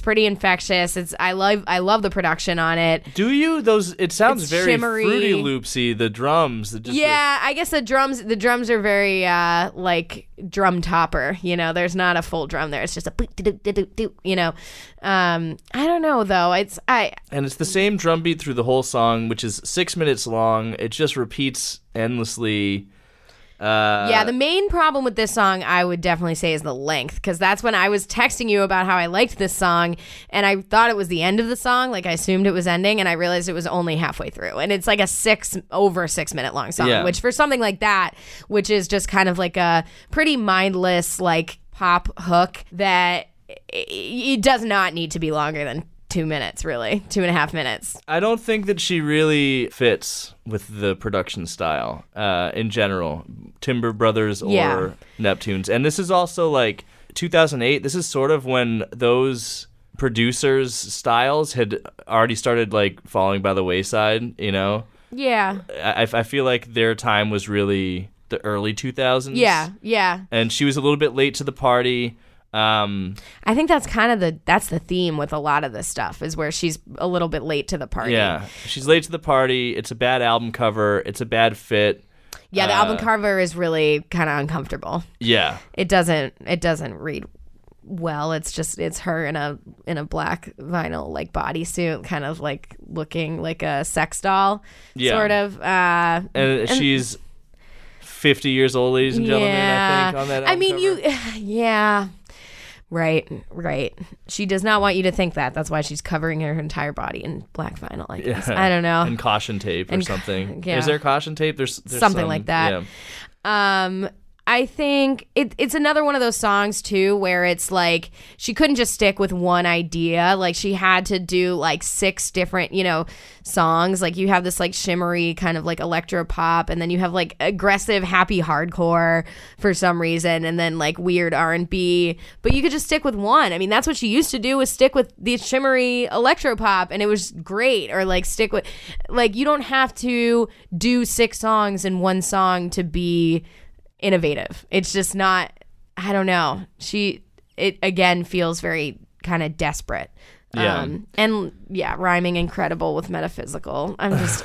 pretty infectious. I love the production on it. Do you? It sounds it's very shimmery. Fruity Loopsy, the drums. I guess the drums are very like drum topper, you know. There's not a full drum there. It's just a you know. I don't know though. And it's the same drum beat through the whole song, which is 6 minutes long. It just repeats endlessly. Yeah, the main problem with this song, I would definitely say, is the length, because that's when I was texting you about how I liked this song, and I thought it was the end of the song, like I assumed it was ending, and I realized it was only halfway through, and it's like over 6 minute long song, yeah. Which for something like that, which is just kind of like a pretty mindless like pop hook, that it does not need to be longer than 2 minutes, really. 2.5 minutes. I don't think that she really fits with the production style in general. Timber Brothers or Neptunes. And this is also like 2008. This is sort of when those producers' styles had already started like falling by the wayside, you know? Yeah. I feel like their time was really the early 2000s. Yeah, yeah. And she was a little bit late to the party. I think that's kind of the theme with a lot of this stuff, is where she's a little bit late to the party. Yeah, she's late to the party. It's a bad album cover. It's a bad fit. Yeah, the album cover is really kind of uncomfortable. Yeah, it doesn't read well. It's just her in a black vinyl like bodysuit, kind of like looking like a sex doll, sort of. And she's 50 years old, ladies and gentlemen. I think on that. I mean, cover. Right. She does not want you to think that. That's why she's covering her entire body in black vinyl, I guess. Yeah. I don't know. And caution tape or something. Yeah. Is there caution tape? There's something like that. Yeah. I think it's another one of those songs, too, where it's like she couldn't just stick with one idea. Like, she had to do like six different, you know, songs. Like, you have this like shimmery kind of like electro pop, and then you have like aggressive happy hardcore for some reason, and then like weird R&B. But you could just stick with one. I mean, that's what she used to do, was stick with the shimmery electro pop, and it was great. Or like stick with, like, you don't have to do six songs in one song to be innovative. It's just not, I don't know. It again feels very kind of desperate. Yeah. Rhyming incredible with metaphysical. I'm just,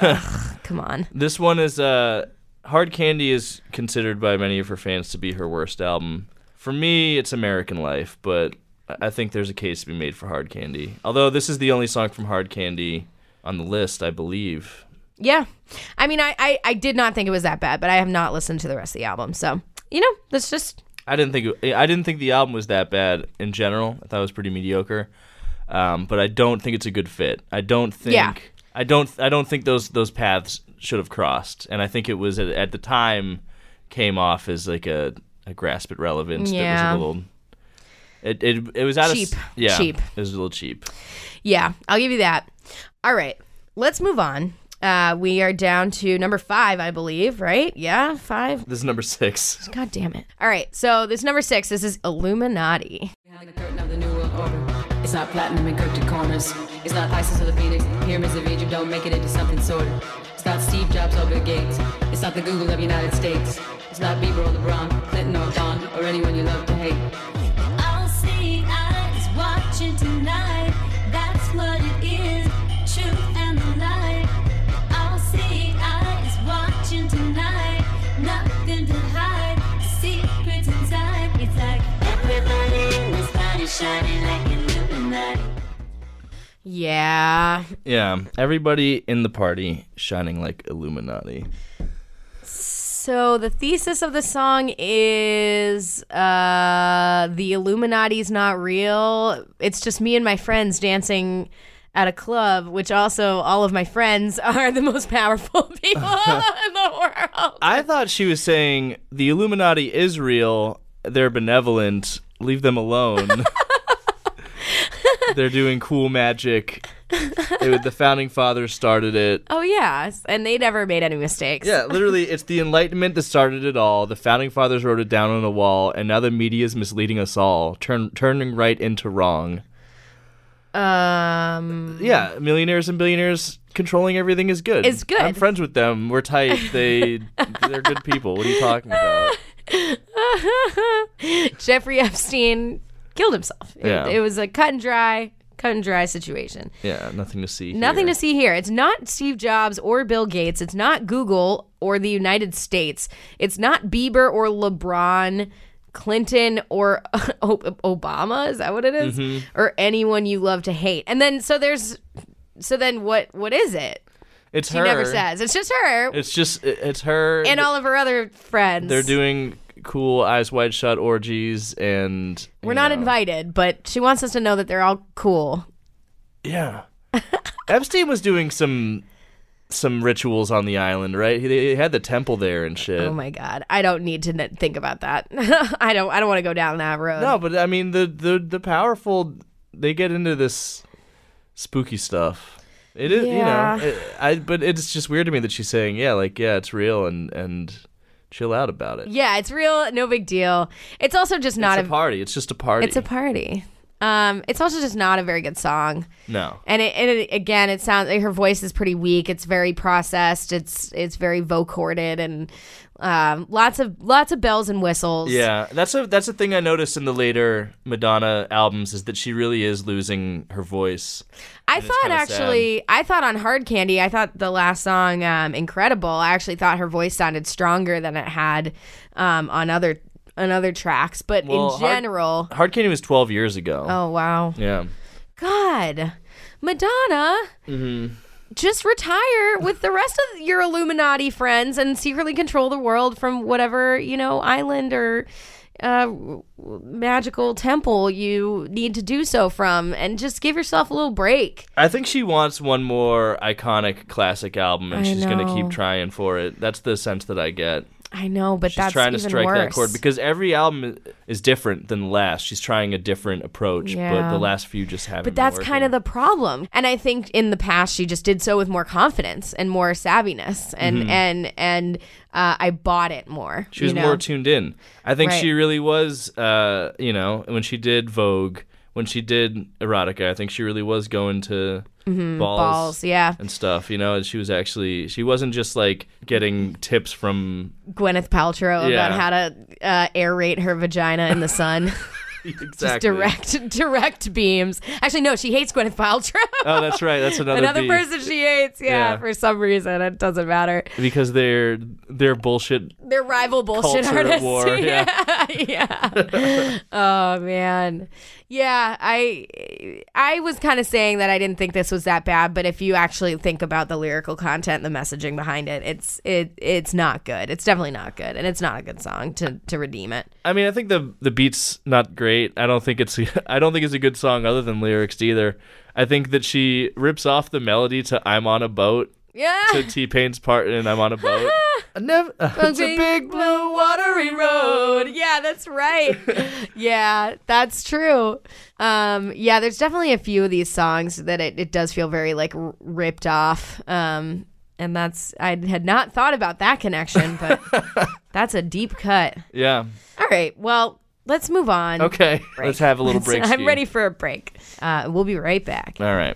come on. This one is Hard Candy is considered by many of her fans to be her worst album. For me, it's American Life, but I think there's a case to be made for Hard Candy. Although this is the only song from Hard Candy on the list, I believe. Yeah. I mean, I did not think it was that bad, but I have not listened to the rest of the album. So, you know, that's just... I didn't think the album was that bad in general. I thought it was pretty mediocre. But I don't think it's a good fit. I don't think... Yeah. I don't think those paths should have crossed. And I think it was, at the time, came off as like a grasp at relevance. Yeah. That was a little... It was out cheap. Cheap. It was a little cheap. Yeah, I'll give you that. All right, let's move on. We are down to number 5, I believe, right? Yeah, 5. This is number 6. God damn it. All right, so this is number 6. This is Illuminati. Behind the curtain of the New World Order. It's not platinum encrypted corners. It's not ISIS or the Phoenix. Pyramids of Egypt don't make it into something sorted. It's not Steve Jobs or Bill Gates. It's not the Google of the United States. It's not Bieber or LeBron, Clinton or Don, or anyone you love to hate. Tonight, that's what it is, truth and the light. All seeing eye is watching tonight, nothing to hide, secrets inside. It's like everybody in this body shining like Illuminati. Yeah. Yeah, everybody in the party shining like Illuminati. So the thesis of the song is the Illuminati's not real. It's just me and my friends dancing at a club, which also all of my friends are the most powerful people in the world. I thought she was saying the Illuminati is real. They're benevolent. Leave them alone. They're doing cool magic. The founding fathers started it. Oh, yeah. And they never made any mistakes. Yeah, literally, it's the Enlightenment that started it all. The founding fathers wrote it down on a wall, and now the media is misleading us all, turning right into wrong. Yeah, millionaires and billionaires controlling everything is good. It's good. I'm friends with them. We're tight. They're good people. What are you talking about? Jeffrey Epstein killed himself. Yeah. It was a cut and dry situation. Yeah, nothing to see here. It's not Steve Jobs or Bill Gates. It's not Google or the United States. It's not Bieber or LeBron, Clinton or Obama. Is that what it is? Mm-hmm. Or anyone you love to hate. And then what is it? It's her. She never says. It's just her. It's her. And all of her other friends. They're doing cool Eyes Wide Shut orgies, and we're not invited, but she wants us to know that they're all cool. Yeah. Epstein was doing some rituals on the island, right? They had the temple there and shit. Oh my god, I don't need to think about that. I don't want to go down that road. No, but I mean the powerful, they get into this spooky stuff. It is, yeah. You know. But it's just weird to me that she's saying, yeah, like, yeah, it's real and chill out about it. Yeah, it's real. No big deal. It's also just not a party. It's just a party. It's a party. It's also just not a very good song. No. And it sounds like her voice is pretty weak. It's very processed. It's very vocorded and lots of bells and whistles. Yeah, that's a thing I noticed in the later Madonna albums is that she really is losing her voice. I thought on Hard Candy, I thought the last song, Incredible, I actually thought her voice sounded stronger than it had on other tracks. But in general... Hard Candy was 12 years ago. Oh, wow. Yeah. God. Madonna, just retire with the rest of your Illuminati friends and secretly control the world from whatever, you know, island or... magical temple you need to do so from, and just give yourself a little break. I think she wants one more iconic classic album, and she's going to keep trying for it. That's the sense that I get. I know, but that's even worse. She's trying to strike that chord, because every album is different than the last. She's trying a different approach, but the last few just haven't been working. But that's kind of the problem. And I think in the past, she just did so with more confidence and more savviness, and I bought it more. She was more tuned in. I think she really was, when she did Vogue, when she did Erotica, I think she really was going to... Mm-hmm. Balls, yeah, and stuff. You know, and she wasn't just like getting tips from Gwyneth Paltrow about how to aerate her vagina in the sun. Exactly. Just direct beams. Actually, no, she hates Gwyneth Paltrow. Oh, that's right. That's another person she hates. Yeah, for some reason, it doesn't matter because they're bullshit. They're rival bullshit artists. War. Yeah, yeah. Oh man, yeah. I was kind of saying that I didn't think this was that bad, but if you actually think about the lyrical content, the messaging behind it, it's not good. It's definitely not good, and it's not a good song to redeem it. I mean, I think the beat's not great. I don't think it's a good song other than lyrics either. I think that she rips off the melody to "I'm on a boat." Yeah. To T-Pain's part in "I'm on a boat." It's a big blue watery road. Yeah, that's right. Yeah, that's true. Yeah, there's definitely a few of these songs that it does feel very like ripped off. And I had not thought about that connection, but that's a deep cut. Yeah. All right. Well. Let's move on. Okay. Break. Let's have a little break. I'm ready for a break. We'll be right back. All right.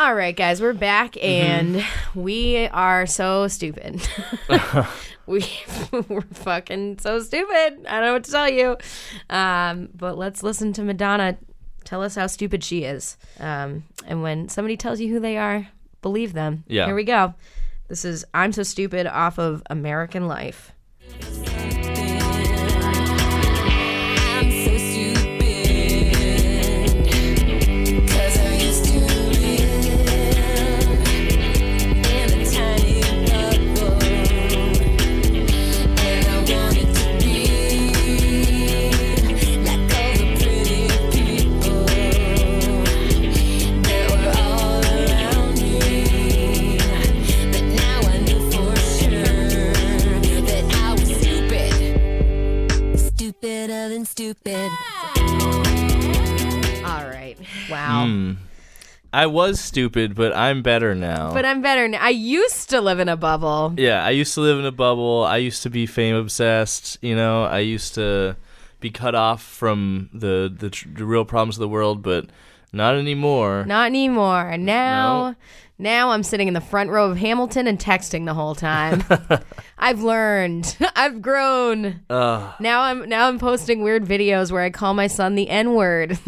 All right, guys, we're back, and we are so stupid. We're fucking so stupid. I don't know what to tell you. But let's listen to Madonna tell us how stupid she is. And when somebody tells you who they are, believe them. Yeah. Here we go. This is I'm So Stupid off of American Life. Better than stupid. All right. Wow. I was stupid, but I'm better now. I used to live in a bubble. Yeah, I used to live in a bubble. I used to be fame obsessed. You know, I used to be cut off from the real problems of the world, but not anymore. Now. Nope. Now I'm sitting in the front row of Hamilton and texting the whole time. I've learned. I've grown. Now I'm posting weird videos where I call my son the N-word.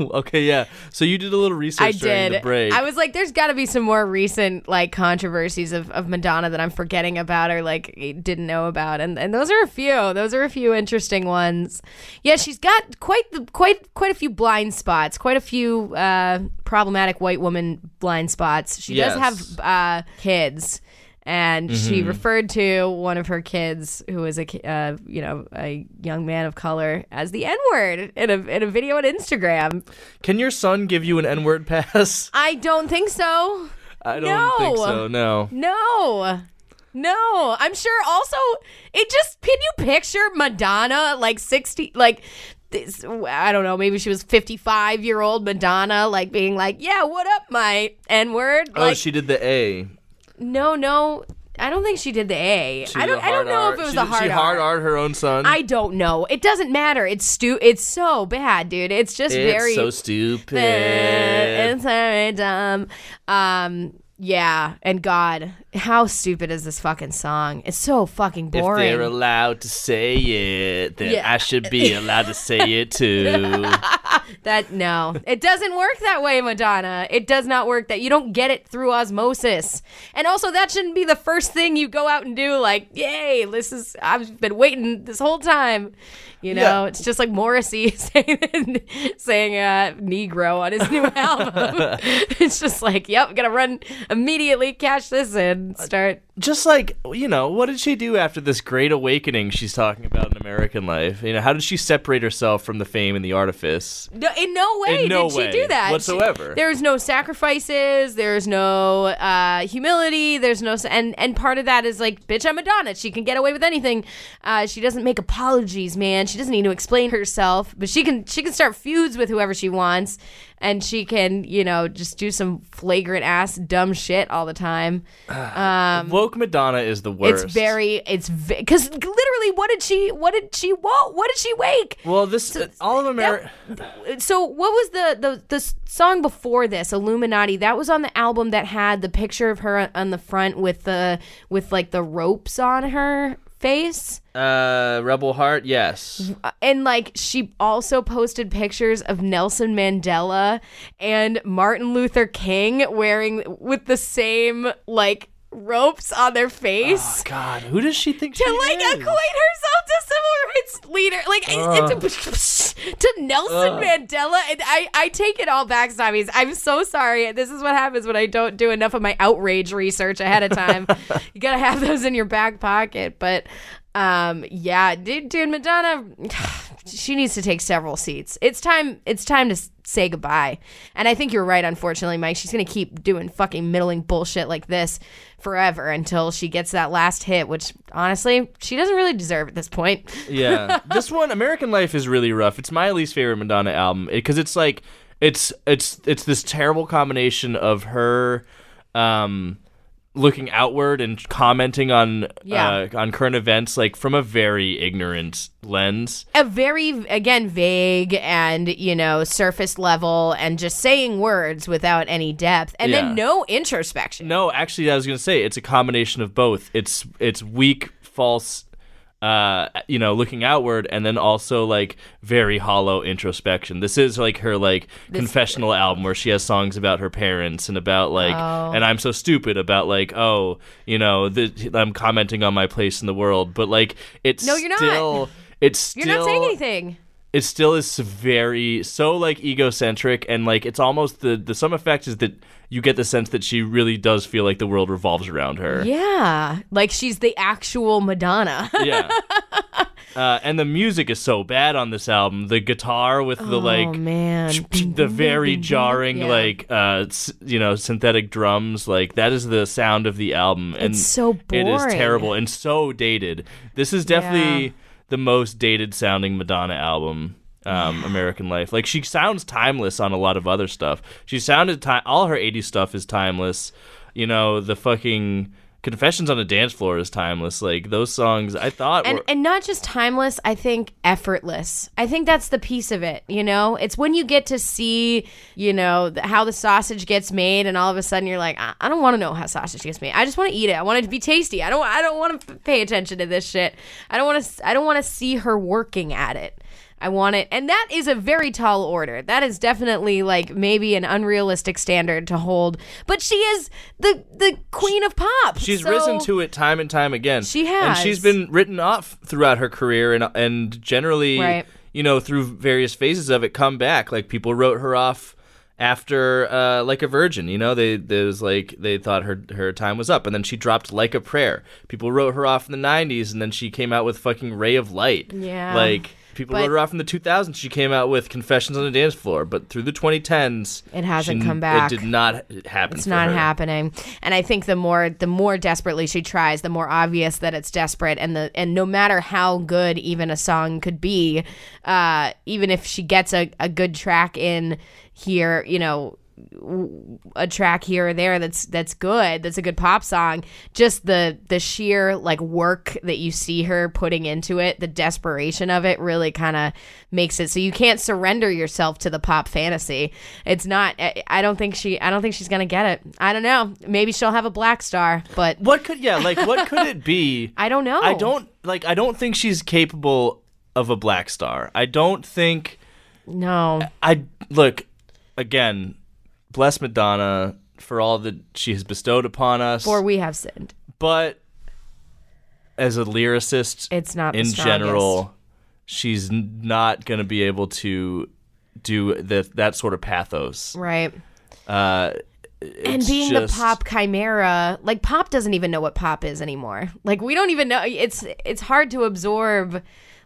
Okay, yeah. So you did a little research during the break. I was like, there's got to be some more recent like controversies of Madonna that I'm forgetting about or like didn't know about, and those are a few. Those are a few interesting ones. Yeah, she's got quite a few blind spots. Quite a few problematic white woman blind spots. She does have kids, and she referred to one of her kids, who is a young man of color, as the N-word in a video on Instagram. Can your son give you an N-word pass? I don't think so. No. No, I'm sure also it just, can you picture Madonna like 60, like this, I don't know, maybe she was 55-year-old Madonna, like being like, yeah, what up, my N-word? Like, oh, she did the A. No. I don't think she did the A. I don't know if it was a hard R. She hard R'd her own son. I don't know. It doesn't matter. It's so bad, dude. It's just very... It's so stupid. It's very dumb. Yeah, and God, how stupid is this fucking song? It's so fucking boring. If they're allowed to say it, then yeah. I should be allowed to say it too. No, it doesn't work that way, Madonna. It does not work that. You don't get it through osmosis. And also, that shouldn't be the first thing you go out and do. Like, yay, this is, I've been waiting this whole time. You know, yeah. It's just like Morrissey saying Negro on his new album. It's just like, yep, gotta run immediately, cash this in, start. Just like, you know, what did she do after this great awakening she's talking about in American life? You know, how did she separate herself from the fame and the artifice? No, in no way did she do that. Whatsoever. There's no sacrifices. There's no humility. There's no... And part of that is like, bitch, I'm Madonna. She can get away with anything. She doesn't make apologies, man. She doesn't need to explain herself. But she can start feuds with whoever she wants. And she can, you know, just do some flagrant ass dumb shit all the time. Woke Madonna is the worst. Because literally, what did she wake? Well, this all of America. So what was the song before this, Illuminati? That was on the album that had the picture of her on the front with like the ropes on her face. Rebel Heart, yes. And like she also posted pictures of Nelson Mandela and Martin Luther King with the same like ropes on their face. Oh God, who does she think she like is? Equate herself to civil rights leader to Nelson Mandela. And I take it all back, Zombies. I'm so sorry. This is what happens when I don't do enough of my outrage research ahead of time. You gotta have those in your back pocket. But yeah, dude, Madonna, she needs to take several seats. It's time to say goodbye. And I think you're right, unfortunately, Mike. She's going to keep doing fucking middling bullshit like this forever until she gets that last hit, which, honestly, she doesn't really deserve at this point. Yeah. This one, American Life, is really rough. It's my least favorite Madonna album because it's like, it's this terrible combination of her... looking outward and commenting on current events, like from a very ignorant lens, a very, again, vague and, you know, surface level, and just saying words without any depth, and then no introspection. No, actually, I was going to say it's a combination of both. It's weak, false, you know, looking outward, and then also like very hollow introspection. This is like her confessional album where she has songs about her parents and about and I'm so stupid about like, oh, you know, I'm commenting on my place in the world, but like it's no, you're still not. You're not saying anything. It still is very like egocentric, and like it's almost the sum effect is that you get the sense that she really does feel like the world revolves around her. Yeah, like she's the actual Madonna. Yeah. And the music is so bad on this album. The guitar with the very jarring synthetic drums, like that is the sound of the album, and it's so boring. It is terrible and so dated. This is definitely the most dated sounding Madonna album, American Life. Like she sounds timeless on a lot of other stuff. She sounded all her 80s stuff is timeless. You know, the fucking Confessions on a Dance Floor is timeless. Like those songs I thought and not just timeless, I think effortless. I think that's the piece of it, you know? It's when you get to see, you know, how the sausage gets made, and all of a sudden you're like, I don't want to know how sausage gets made. I just want to eat it. I want it to be tasty. I don't want to pay attention to this shit. I don't want to see her working at it. I want it. And that is a very tall order. That is definitely like maybe an unrealistic standard to hold. But she is the queen of pop. She's risen to it time and time again. She has. And she's been written off throughout her career and generally, you know, through various phases of it, come back. Like people wrote her off after Like a Virgin, you know, they thought her time was up, and then she dropped Like a Prayer. People wrote her off in the 90s, and then she came out with fucking Ray of Light. Yeah. Like People wrote her off in the 2000s. She came out with Confessions on the Dance Floor, but through the 2010s, it hasn't come back. It did not happen. It's not happening. And I think the more desperately she tries, the more obvious that it's desperate. And no matter how good even a song could be, even if she gets a good track in here, you know, a track here or there that's good, that's a good pop song, just the sheer like work that you see her putting into it, the desperation of it really kind of makes it so you can't surrender yourself to the pop fantasy. It's not, I don't think she's gonna get it. I don't know, maybe she'll have a black star, but what could it be? I don't know. I don't think she's capable of a black star. I don't think. No, I look again. Bless Madonna for all that she has bestowed upon us. For we have sinned. But as a lyricist, it's not in general, she's not going to be able to do that sort of pathos. Right. And being just the pop chimera, like pop doesn't even know what pop is anymore. Like we don't even know. It's hard to absorb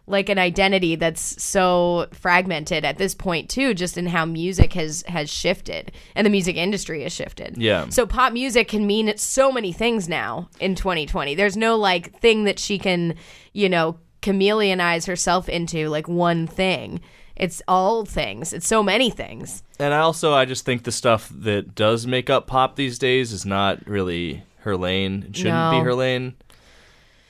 like an identity that's so fragmented at this point too, just in how music has shifted and the music industry has shifted. Yeah. So pop music can mean so many things now in 2020. There's no like thing that she can, you know, chameleonize herself into, like one thing. It's all things. It's so many things. And I just think the stuff that does make up pop these days is not really her lane. It shouldn't be her lane.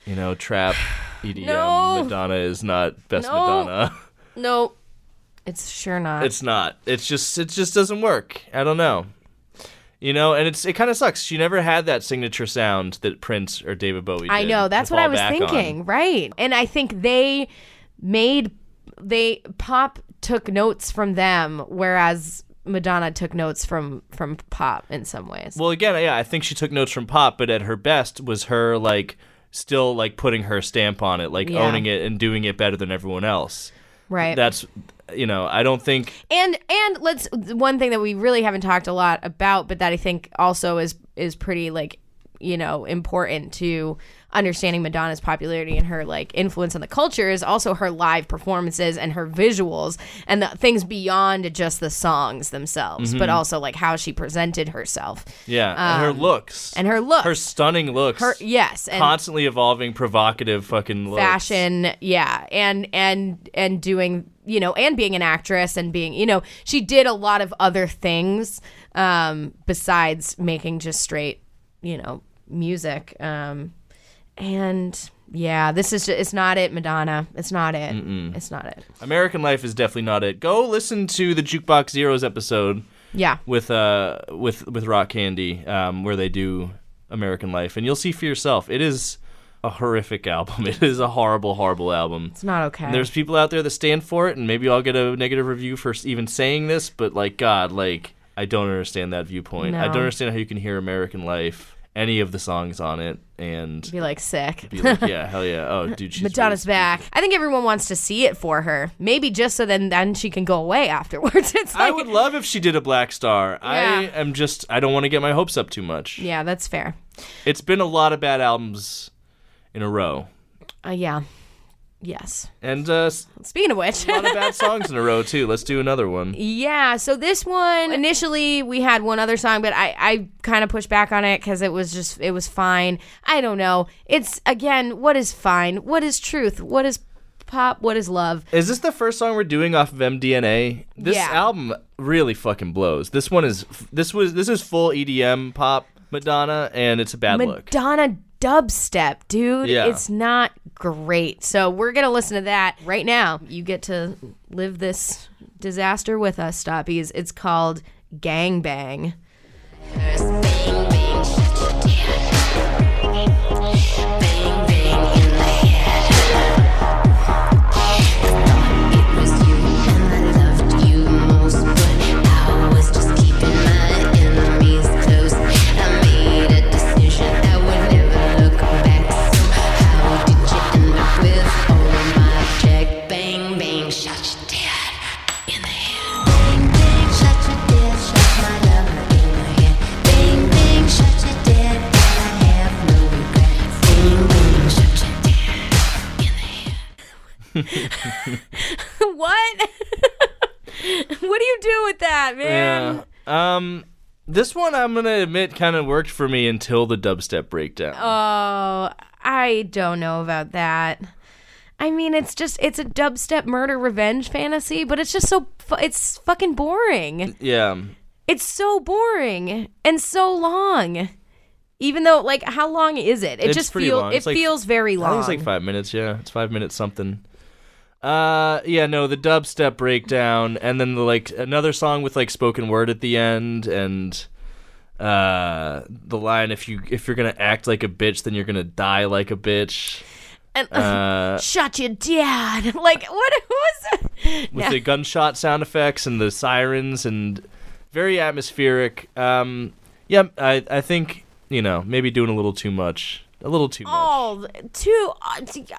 You know, trap, EDM, no. Madonna is not best no. Madonna. No, it's sure not. It's not. It just doesn't work. I don't know. You know, and it kind of sucks. She never had that signature sound that Prince or David Bowie did. I know, that's what I was thinking, on. Right. And I think pop took notes from them, whereas Madonna took notes from pop in some ways. Well, again, yeah, I think she took notes from pop, but at her best was her, like, still like putting her stamp on it, like yeah. owning it and doing it better than everyone else. Right. That's, you know, I don't think. And let's, one thing that we really haven't talked a lot about, but that I think also is pretty like, you know, important to understanding Madonna's popularity and her like influence on the culture is also her live performances and her visuals and the things beyond just the songs themselves, mm-hmm. but also like how she presented herself. Yeah, and her looks. Her stunning looks. Yes. And constantly evolving, provocative fucking looks. Fashion, yeah. And doing, you know, and being an actress and being, you know, she did a lot of other things besides making just straight, you know, music. And yeah, this is just, it's not it, Madonna. It's not it. Mm-mm. It's not it. American Life is definitely not it. Go listen to the Jukebox Zeros episode. Yeah, with Rock Candy, where they do American Life, and you'll see for yourself. It is a horrific album. It is a horrible, horrible album. It's not okay. And there's people out there that stand for it, and maybe I'll get a negative review for even saying this, but like God, like I don't understand that viewpoint. No. I don't understand how you can hear American Life, any of the songs on it, and be like sick. Be like, yeah, hell yeah. Oh, dude, she's Madonna's really back. I think everyone wants to see it for her. Maybe just so then she can go away afterwards. It's like, I would love if she did a black star. Yeah. I don't want to get my hopes up too much. Yeah, that's fair. It's been a lot of bad albums in a row. Yeah. Yes. And speaking of which, a lot of bad songs in a row too. Let's do another one. Yeah. So this one, initially we had one other song, but I kind of pushed back on it because it was fine. I don't know. It's again, what is fine? What is truth? What is pop? What is love? Is this the first song we're doing off of MDNA? This album really fucking blows. This one is this is full EDM pop Madonna, and it's a bad look. Madonna dubstep, dude. Yeah. It's not great. So we're going to listen to that right now. You get to live this disaster with us, Stoppies. It's called Gang Bang. What? What do you do with that, man? Yeah. This one, I'm going to admit, kind of worked for me until the dubstep breakdown. Oh, I don't know about that. I mean, it's a dubstep murder revenge fantasy, but it's just so, it's fucking boring. Yeah. It's so boring and so long. Even though, like, how long is it? It just feels, it feels very long. I think it's like 5 minutes, yeah. It's 5 minutes something. Yeah, no, the dubstep breakdown, and then the, like, another song with, like, spoken word at the end, and the line, if you're gonna act like a bitch, then you're gonna die like a bitch. And shot your dad. Like, what was that? With the gunshot sound effects and the sirens, and very atmospheric. Yeah, I think... You know, maybe doing a little too much. A little too much. Oh,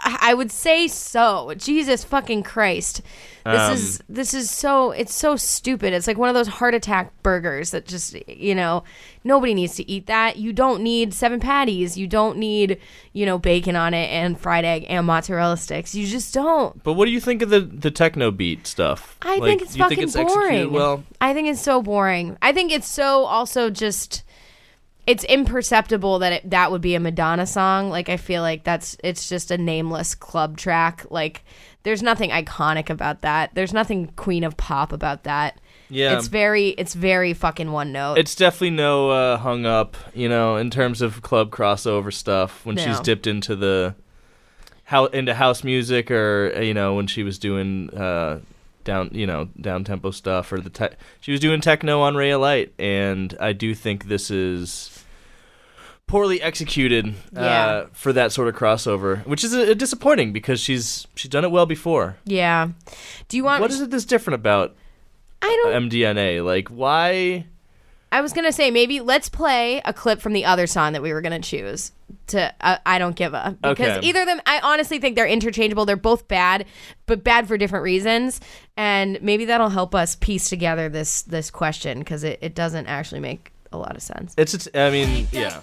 I would say so. Jesus fucking Christ. This is so, it's so stupid. It's like one of those heart attack burgers that just, you know, nobody needs to eat that. You don't need 7 patties. You don't need, you know, bacon on it and fried egg and mozzarella sticks. You just don't. But what do you think of the techno beat stuff? I think it's fucking boring. Well, I think it's so boring. I think it's so also just... It's imperceptible that that would be a Madonna song. Like, I feel like it's just a nameless club track. Like, there's nothing iconic about that. There's nothing Queen of Pop about that. Yeah. It's very fucking one note. It's definitely no hung up, you know, in terms of club crossover stuff when she's dipped into into house music, or, you know, when she was doing down tempo stuff, or she was doing techno on Ray of Light, and I do think this is poorly executed for that sort of crossover, which is a disappointing because she's done it well before. Yeah. Do you want? What is it that's different about MDNA? Like, why? I was gonna say, maybe let's play a clip from the other song that we were gonna choose. I don't give a, because either of them, I honestly think they're interchangeable. They're both bad, but bad for different reasons, and maybe that'll help us piece together this question, because it doesn't actually make a lot of sense. It's I mean, yeah.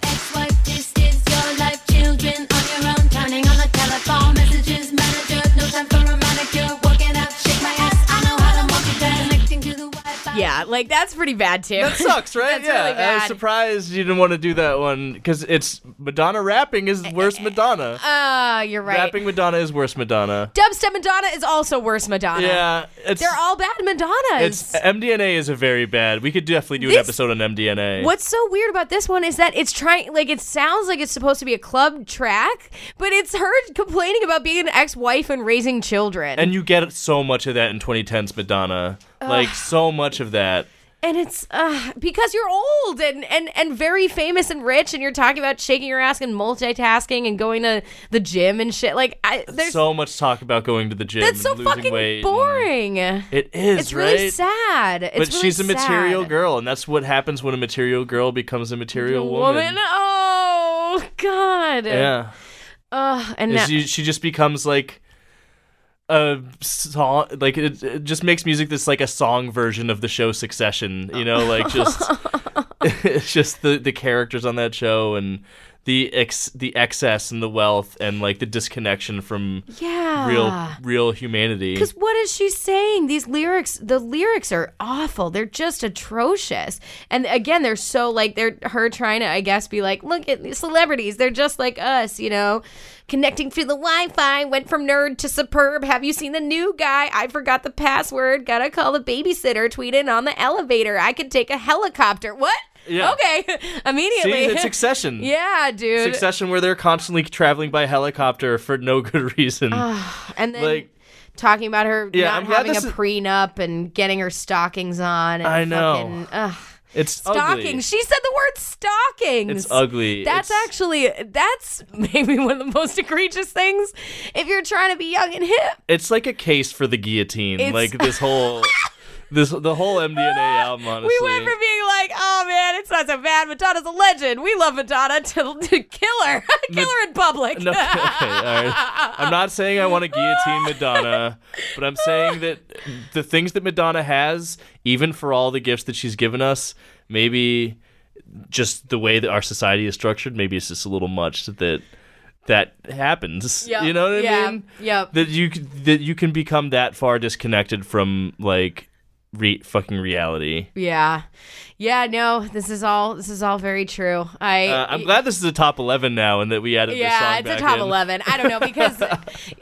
This is your life, children on your own, turning on the telephone, messages, manager, no time for a manicure, walking out, shake my ass, I know how to walk it down, connecting to the Wi-Fi. Yeah, like, that's pretty bad too. That sucks, right? Yeah, really bad. I was surprised you didn't want to do that one, because it's Madonna rapping is worse Madonna. You're right. Rapping Madonna is worse Madonna. Dubstep Madonna is also worse Madonna. Yeah, they're all bad Madonnas. MDNA is a very bad. We could definitely do an episode on MDNA. What's so weird about this one is that it's trying, like, it sounds like it's supposed to be a club track, but it's her complaining about being an ex-wife and raising children. And you get so much of that in 2010's Madonna. Like, so much of that. And it's because you're old and very famous and rich, and you're talking about shaking your ass and multitasking and going to the gym and shit. Like, there's so much talk about going to the gym. That's so and losing fucking weight boring. It is. It's right? Really sad. It's but really she's a material sad. Girl, and that's what happens when a material girl becomes a material woman. Oh God. Yeah. And she just becomes like. A song, like, it just makes music that's like a song version of the show Succession, you know, like, just it's just the characters on that show, and the excess and the wealth, and like the disconnection from real humanity. Because what is she saying? These lyrics, the lyrics are awful. They're just atrocious. And again, they're so like they're her trying to, I guess, be like, look at these celebrities. They're just like us, you know, connecting through the Wi-Fi. Went from nerd to superb. Have you seen the new guy? I forgot the password. Gotta call the babysitter. Tweet in on the elevator. I could take a helicopter. What? Yeah. Okay. Immediately. See, it's Succession. Yeah, dude. Succession, where they're constantly traveling by helicopter for no good reason. And then like, talking about her not having a prenup and getting her stockings on. And I know. Fucking, it's stockings. Ugly. She said the word stockings. It's ugly. That's maybe one of the most egregious things if you're trying to be young and hip. It's like a case for the guillotine. It's... Like this whole... The whole MDNA album, honestly. We went from being like, oh man, it's not so bad, Madonna's a legend, we love Madonna, to kill her. Kill her in public. No, okay, all right. I'm not saying I want to guillotine Madonna, but I'm saying that the things that Madonna has, even for all the gifts that she's given us, maybe just the way that our society is structured, maybe it's just a little much that... that happens. Yep. You know what I mean? Yeah. That you can become that far disconnected from like fucking reality. Yeah. Yeah, no, this is all very true. I'm glad this is a top 11 now, and that we added this song back in. Yeah, it's a top 11. I don't know, because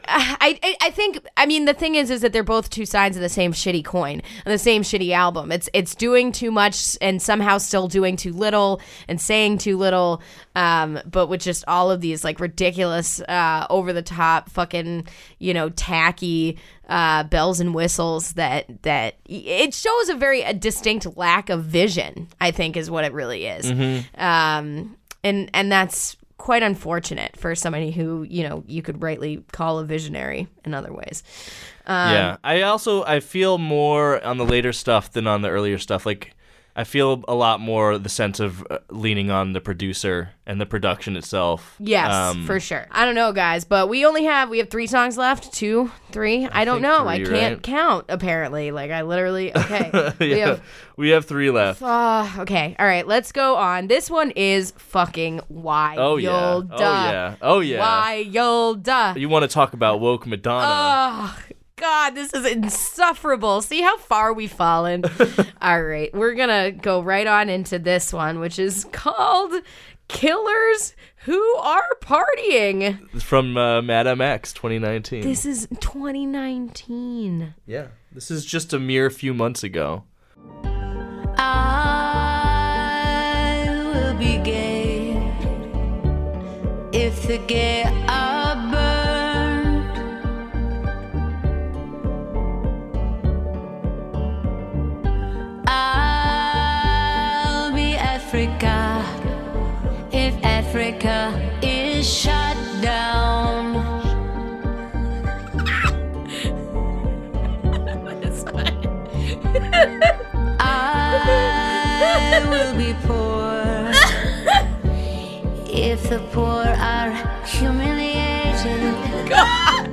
I think, I mean, the thing is that they're both two sides of the same shitty coin, and the same shitty album. It's doing too much and somehow still doing too little and saying too little, but with just all of these like ridiculous, over the top, fucking, you know, tacky bells and whistles that it shows a distinct lack of vision. I think is what it really is. Mm-hmm. And that's quite unfortunate for somebody who, you know, you could rightly call a visionary in other ways. Yeah. I feel more on the later stuff than on the earlier stuff. Like, I feel a lot more the sense of leaning on the producer and the production itself. Yes, for sure. I don't know, guys, but we have 3 songs left. 2, 3. I don't know. 3, I can't count. Apparently, like I literally. Okay, we have 3 left. Okay, all right, let's go on. This one is fucking wild. Oh yeah. Oh yeah. Wild. You want to talk about woke Madonna? Oh. God, this is insufferable. See how far we've fallen. All right, we're gonna go right on into this one, which is called Killers Who Are Partying, from Madame X 2019. This is 2019. Yeah, this is just a mere few months ago. I will be gay if the gay are burned. I'll be Africa if Africa is shut down. I will be poor if the poor are humiliated. God.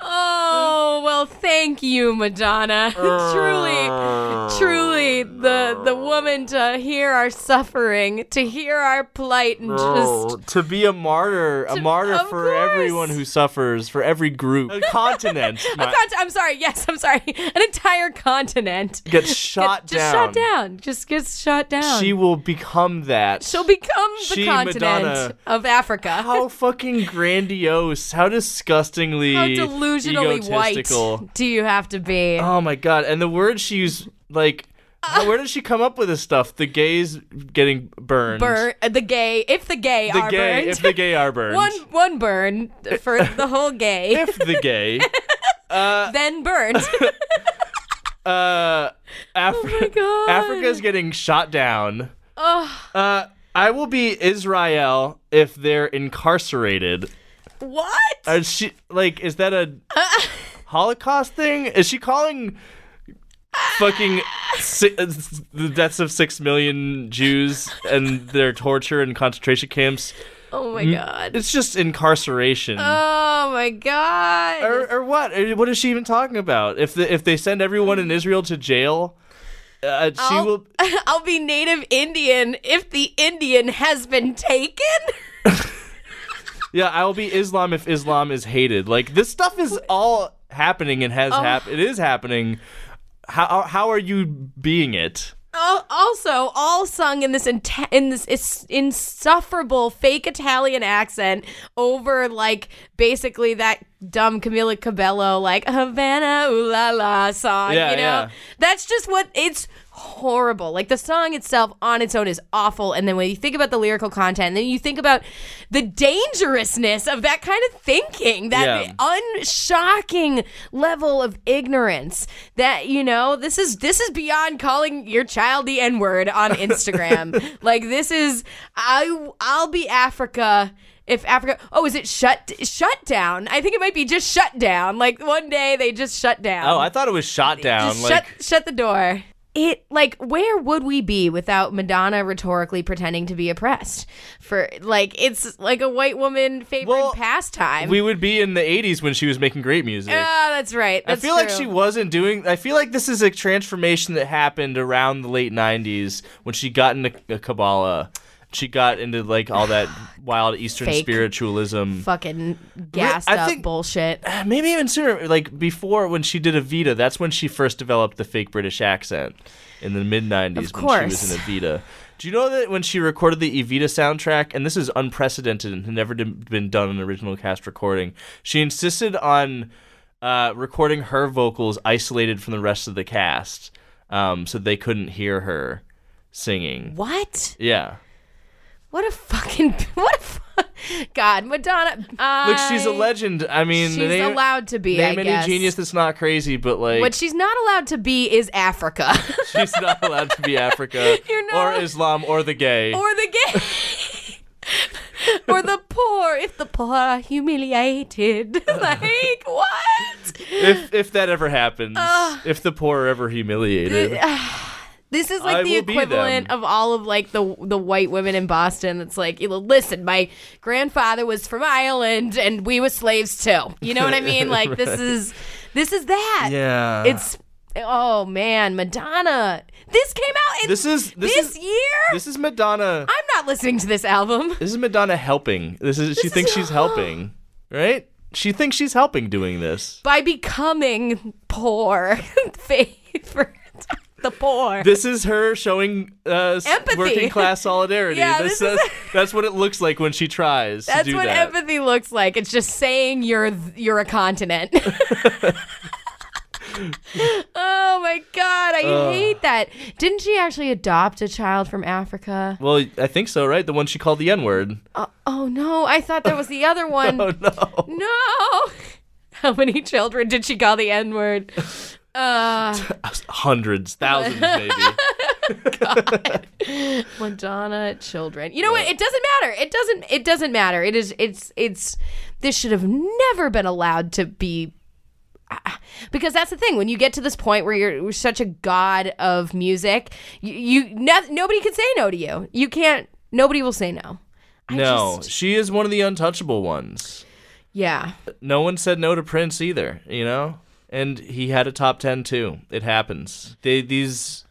Oh, well, thank you, Madonna. Truly, the woman to hear our suffering, to hear our plight, and just... to be a martyr, for everyone who suffers, for every group. A continent. I'm sorry. An entire continent. Gets shot down. She will become that. She'll become the continent, Madonna, of Africa. How fucking grandiose, how disgustingly... How delusionally white do you have to be? Oh my god! And the words she used, like, where did she come up with this stuff? The gays getting burned. Burned. If the gay are burned. One burn for the whole gay. If the gay, then burned. Oh my god! Africa's getting shot down. Oh. I will be Israel if they're incarcerated. What? She, like, is that a Holocaust thing? Is she calling fucking the deaths of 6 million Jews and their torture in concentration camps? Oh my god! It's just incarceration. Oh my god! Or what? What is she even talking about? If they send everyone in Israel to jail. I'll be Native Indian if the Indian has been taken. Yeah, I will be Islam if Islam is hated. Like, this stuff is all happening and has happened. It is happening. How are you being it? Also, all sung in this this insufferable fake Italian accent over, like, basically that dumb Camila Cabello, like, Havana ooh la la song, yeah, you know? Yeah. That's just what it's... horrible. Like, the song itself on its own is awful, and then when you think about the lyrical content, then you think about the dangerousness of that kind of thinking, that unshocking level of ignorance that, you know, this is beyond calling your child the N-word on Instagram. Like, this is I'll be Africa if Africa... Oh, is it shut down? I think it might be just shut down. Like, one day they just shut down. Oh, I thought it was shot down. Just like... Shut the door. It, like, where would we be without Madonna rhetorically pretending to be oppressed? For, like, it's like a white woman favorite pastime. We would be in the 80s when she was making great music. Oh, that's right. That's true. Like, she wasn't doing... I feel like this is a transformation that happened around the late 90s when she got into Kabbalah. she got into like all that wild Eastern fake spiritualism, fucking gassed up bullshit. Maybe even sooner, like before when she did Evita. That's when she first developed the fake British accent in the mid '90s when she was in Evita. Do you know that when she recorded the Evita soundtrack, and this is unprecedented and had never been done in an original cast recording, she insisted on recording her vocals isolated from the rest of the cast, so they couldn't hear her singing. What? Yeah. God, Madonna. Look, she's a legend. I mean, she's allowed to be. Name any genius that's not crazy, but like, what she's not allowed to be is Africa. She's not allowed to be Africa, or Islam, or the gay, or the poor. If the poor are humiliated, like what? If that ever happens, if the poor are ever humiliated. This is like the equivalent of all of like the white women in Boston. That's like, listen, my grandfather was from Ireland and we were slaves too. You know what I mean? Like right. this is that. Yeah. It's Madonna. This came out this year. This is Madonna. I'm not listening to this album. This is Madonna helping. She thinks she's helping, right? She thinks she's helping doing this by becoming poor. Favorite. The poor. This is her showing empathy. Working class solidarity. Yeah, that's what it looks like when she tries to do that. That's what empathy looks like. It's just saying you're a continent. Oh my God, I hate that. Didn't she actually adopt a child from Africa? Well, I think so, right? The one she called the N-word. Oh no, I thought that was the other one. Oh no. No. How many children did she call the N-word? Hundreds, thousands, maybe. God. Madonna, children. You know what? It doesn't matter. It doesn't matter. This should have never been allowed to be, because that's the thing. When you get to this point where you're such a god of music, nobody can say no to you. You can't. Nobody will say no. She is one of the untouchable ones. Yeah. No one said no to Prince either. You know. And he had a top 10 too. It happens. These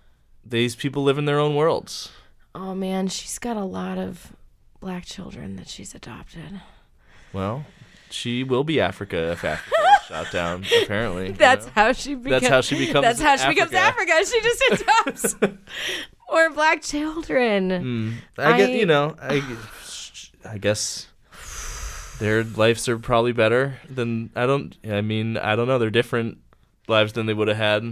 people live in their own worlds. Oh man, she's got a lot of black children that she's adopted. Well, she will be Africa if Africa is shot down. Apparently, that's how she becomes. That's how she becomes Africa. She just adopts more black children. Mm. I guess. Their lives are probably better than I don't know. They're different lives than they would have had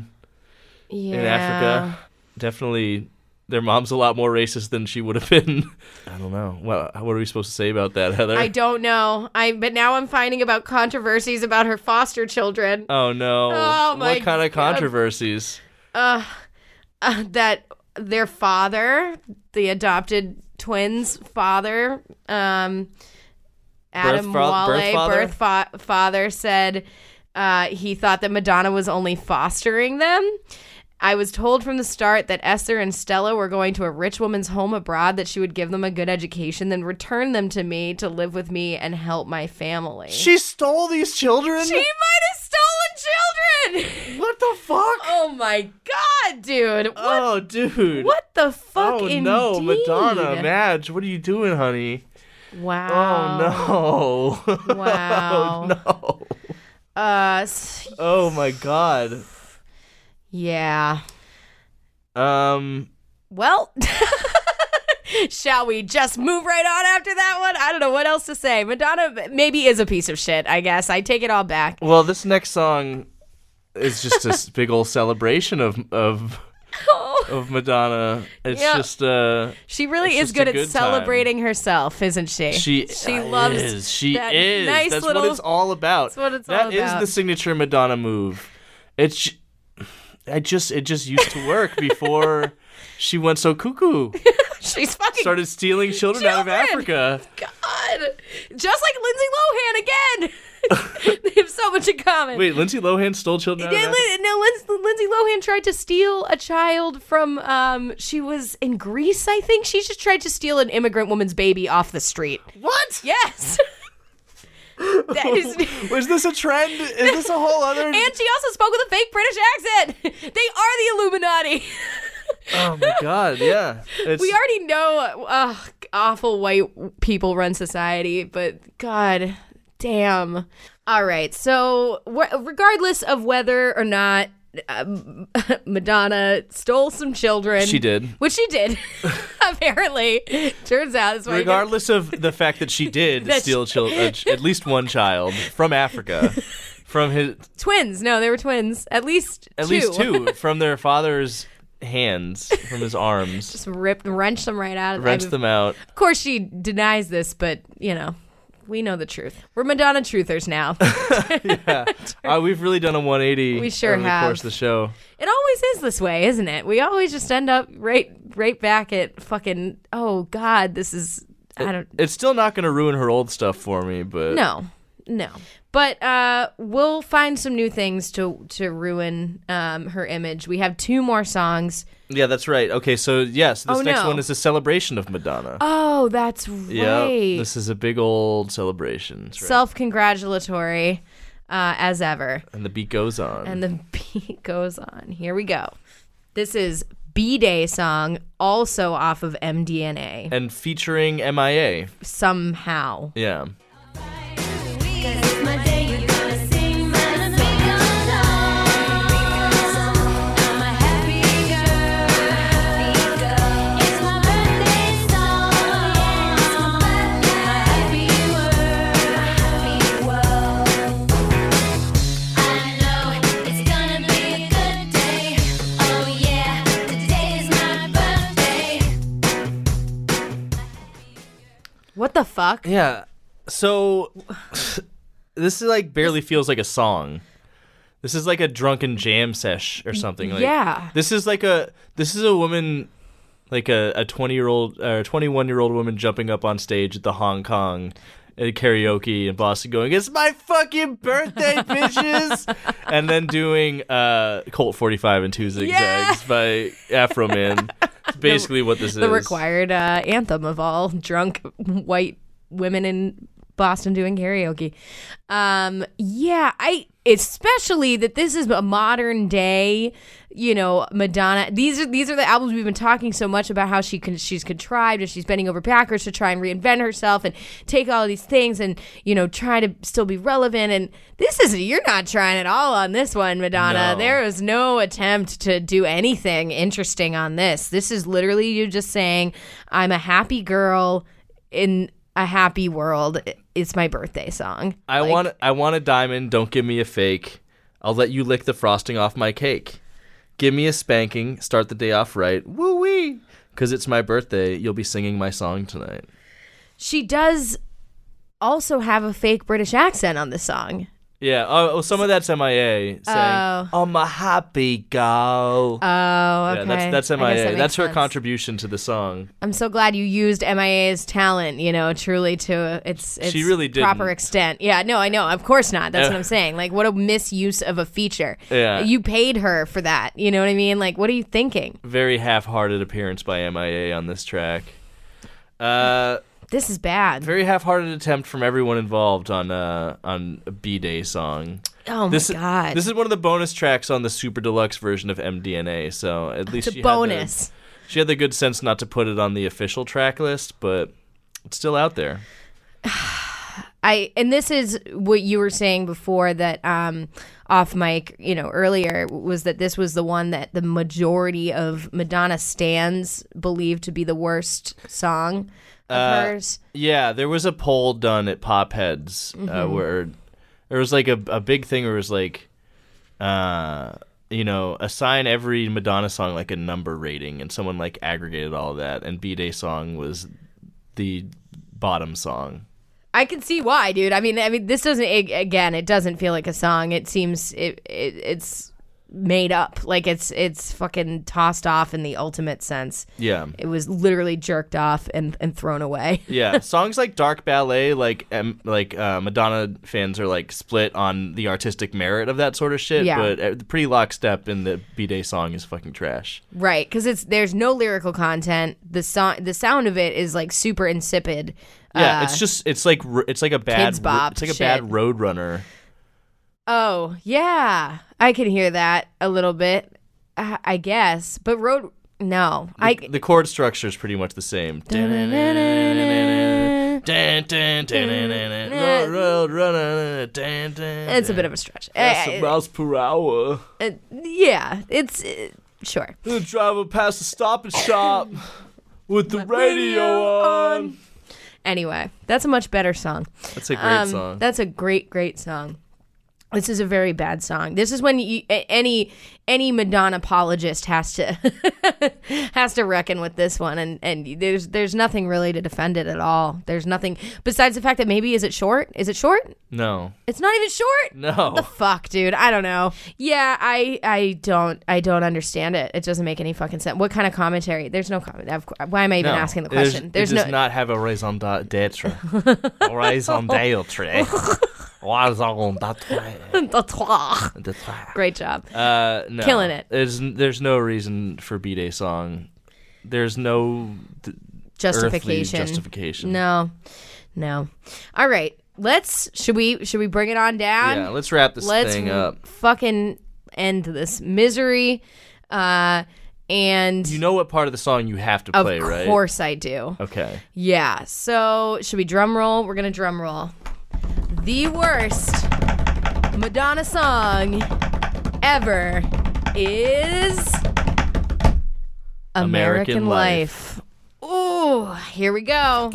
in Africa. Definitely, their mom's a lot more racist than she would have been. I don't know. Well, what are we supposed to say about that, Heather? I don't know. But now I'm finding about controversies about her foster children. Oh no! Oh my! What kind of controversies? That their father, the adopted twins' father, Adam Wale, birth father, said he thought that Madonna was only fostering them. I was told from the start that Esther and Stella were going to a rich woman's home abroad, that she would give them a good education, then return them to me to live with me and help my family. She stole these children? She might have stolen children! What the fuck? Oh my God, dude. What the fuck indeed? Oh no, Madonna, Madge, what are you doing, honey? Wow. Oh, no. Wow. Oh, no. Oh, my God. Yeah. Well, shall we just move right on after that one? I don't know what else to say. Madonna maybe is a piece of shit, I guess. I take it all back. Well, this next song is just a big old celebration of Madonna. It's just she really is good at celebrating herself, isn't she? She loves is. She that is. Nice that's little, what it's all about. That's what it's all about. That is the signature Madonna move. It just used to work before she went so cuckoo. She's fucking started stealing children out of Africa. God. Just like Lindsay Lohan again. They have so much in common. Wait, Lindsay Lohan stole children out of Africa? No, Lindsay Lohan tried to steal a child from, she was in Greece, I think. She just tried to steal an immigrant woman's baby off the street. What? Yes. Was this a trend? Is this a whole other... And she also spoke with a fake British accent. They are the Illuminati. Oh my God, yeah. We already know awful white people run society, but God damn. All right. So regardless of whether or not Madonna stole some children. She did. Which she did, apparently. Turns out. That's why regardless of the fact that she did steal at least one child from Africa. From his... Twins. No, they were twins. At least two. From their father's hands, from his arms. Just wrenched them right out. Wrenched them out. Of course she denies this, but, you know. We know the truth. We're Madonna truthers now. Yeah. We've really done a 180 over the course of the show. It always is this way, isn't it? We always just end up right back at fucking, oh, God, this is... It's still not going to ruin her old stuff for me, but... No. But we'll find some new things to ruin her image. We have two more songs. Yeah, that's right. Okay, so yes, this next one is a celebration of Madonna. Oh, that's right. Yeah, this is a big old celebration. Right. Self-congratulatory as ever. And the beat goes on. Here we go. This is B-Day song, also off of MDNA. And featuring MIA. Somehow. Yeah. What the fuck? Yeah. So this is like barely feels like a song. This is like a drunken jam sesh or something. Like, yeah. This is a woman, like a 20-year-old or 21-year-old woman jumping up on stage at the Hong Kong at karaoke in Boston going, "It's my fucking birthday, bitches!" And then doing Colt 45 and Two Zigzags by Afro Man. It's basically what this is. The required anthem of all drunk white women in Boston doing karaoke. Especially that this is a modern day, you know, Madonna. These are the albums we've been talking so much about how she's contrived and she's bending over backwards to try and reinvent herself and take all of these things and, you know, try to still be relevant. And this is, you're not trying at all on this one, Madonna. No. There is no attempt to do anything interesting on this. This is literally you just saying, I'm a happy girl in a happy world. It's my birthday song. I want a diamond. Don't give me a fake. I'll let you lick the frosting off my cake. Give me a spanking. Start the day off right. Woo wee. Because it's my birthday. You'll be singing my song tonight. She does also have a fake British accent on this song. Yeah. Oh, some of that's MIA saying, I'm a happy girl. Oh, okay. Yeah, that's MIA. That's her contribution to the song. I'm so glad you used MIA's talent, you know, truly to its she really proper extent. Yeah, no, I know. Of course not. That's what I'm saying. Like, what a misuse of a feature. Yeah. You paid her for that. You know what I mean? Like, what are you thinking? Very half-hearted appearance by MIA on this track. This is bad. Very half-hearted attempt from everyone involved on a B-Day song. Oh, my God. This is one of the bonus tracks on the Super Deluxe version of MDNA, so at least she had the good sense not to put it on the official track list, but it's still out there. And this is what you were saying before that off mic, you know, earlier, was that this was the one that the majority of Madonna stans believed to be the worst song of hers. Yeah, there was a poll done at Popheads where there was like a big thing where it was like, you know, assign every Madonna song like a number rating, and someone like aggregated all of that, and B-Day song was the bottom song. I can see why, dude. I mean, this doesn't. It doesn't feel like a song. It seems it's made up. Like it's fucking tossed off in the ultimate sense. Yeah, it was literally jerked off and thrown away. Yeah, songs like Dark Ballet, like Madonna fans are like split on the artistic merit of that sort of shit. Yeah. But pretty lockstep in the B-Day song is fucking trash. Right, because there's no lyrical content. The sound of it is like super insipid. Yeah, it's like a bad Roadrunner. Oh yeah, I can hear that a little bit, I guess. But No. The chord structure is pretty much the same. It's a bit of a stretch. That's a miles per hour. Yeah, it's... Sure. The driver past the Stop and Shop with the radio on. Anyway, that's a much better song. That's a great song. That's a great, great song. This is a very bad song. This is when any Madonna apologist has to reckon with this one, and there's nothing really to defend it at all. There's nothing besides the fact that maybe is it short? Is it short? No. It's not even short? No. What the fuck, dude? I don't know. Yeah, I don't understand it. It doesn't make any fucking sense. What kind of commentary? There's no comment. Why am I even asking the question? It does not have a raison d'être. Raison d'être. Great job. No. Killing it. There's no reason for B-Day song. There's no justification. No. All right. Should we bring it on down? Yeah, let's wrap this thing up. Let's fucking end this misery. And you know what part of the song you have to play, right? Of course I do. Okay. Yeah. So should we drum roll? We're going to drum roll. The worst Madonna song ever is American Life. Ooh, here we go.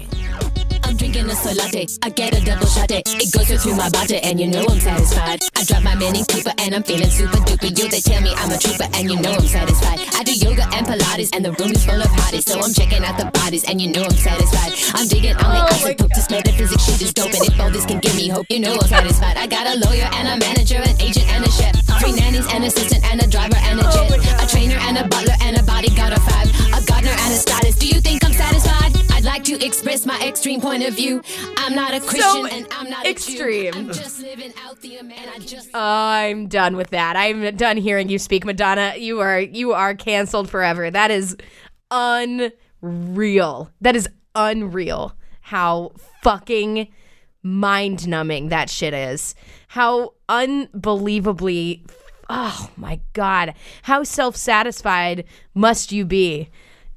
I'm drinking a latte. I get a double shot. It goes through my body, and you know I'm satisfied. I drop my mini keeper, and I'm feeling super duper. You they tell me I'm a trooper, and you know I'm satisfied. I do yoga and Pilates, and the room is full of hotties, so I'm checking out the bodies, and you know I'm satisfied. I'm digging on the isotope, this metaphysics shit is dope, and if all this can give me hope, you know I'm satisfied. I got a lawyer and a manager, an agent and a chef, 3 nannies, an assistant and a driver and a jet, a trainer and a butler and a bodyguard of 5, a gardener and a stylist. Do you think I'm satisfied? I'd like to express my extreme point of view. I'm not a Christian and I'm not extreme. I'm just living out the man. I'm done with that. I'm done hearing you speak, Madonna. You are canceled forever. That is unreal. How fucking mind-numbing that shit is. How unbelievably, oh my God, how self-satisfied must you be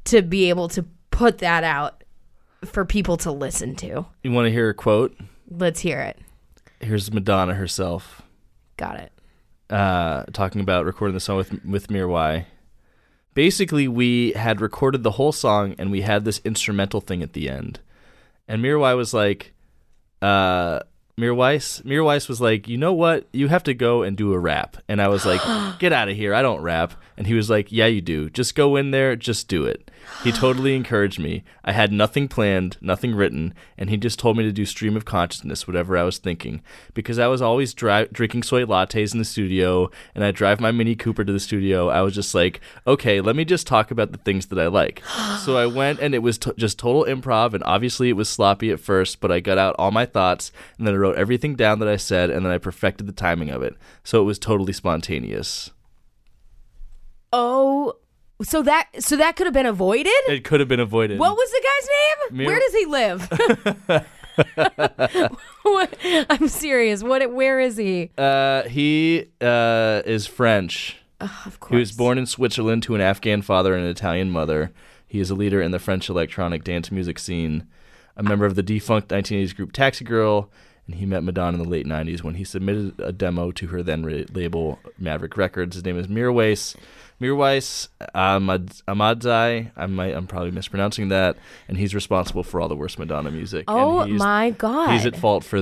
to be able to put that out for people to listen to? You want to hear a quote? Let's hear it. Here's Madonna herself. Got it. Talking about recording the song with Mirwais. Basically, we had recorded the whole song, and we had this instrumental thing at the end. And Mirwais was like, Mirwais was like, you know what? You have to go and do a rap. And I was like, get out of here. I don't rap. And he was like, yeah, you do. Just go in there. Just do it. He totally encouraged me. I had nothing planned, nothing written. And he just told me to do stream of consciousness, whatever I was thinking. Because I was always drinking soy lattes in the studio. And I drive my Mini Cooper to the studio. I was just like, okay, let me just talk about the things that I like. So I went, and it was just total improv. And obviously it was sloppy at first, but I got out all my thoughts. And then I wrote everything down that I said, and then I perfected the timing of it. So it was totally spontaneous. Oh, so that could have been avoided? It could have been avoided. What was the guy's name? Where does he live? I'm serious. Where is he? He is French. Oh, of course. He was born in Switzerland to an Afghan father and an Italian mother. He is a leader in the French electronic dance music scene, a member of the defunct 1980s group Taxi Girl. And he met Madonna in the late 90s when he submitted a demo to her then label Maverick Records. His name is Mirwais Ahmadzai. I'm probably mispronouncing that. And he's responsible for all the worst Madonna music. Oh my God. He's at fault for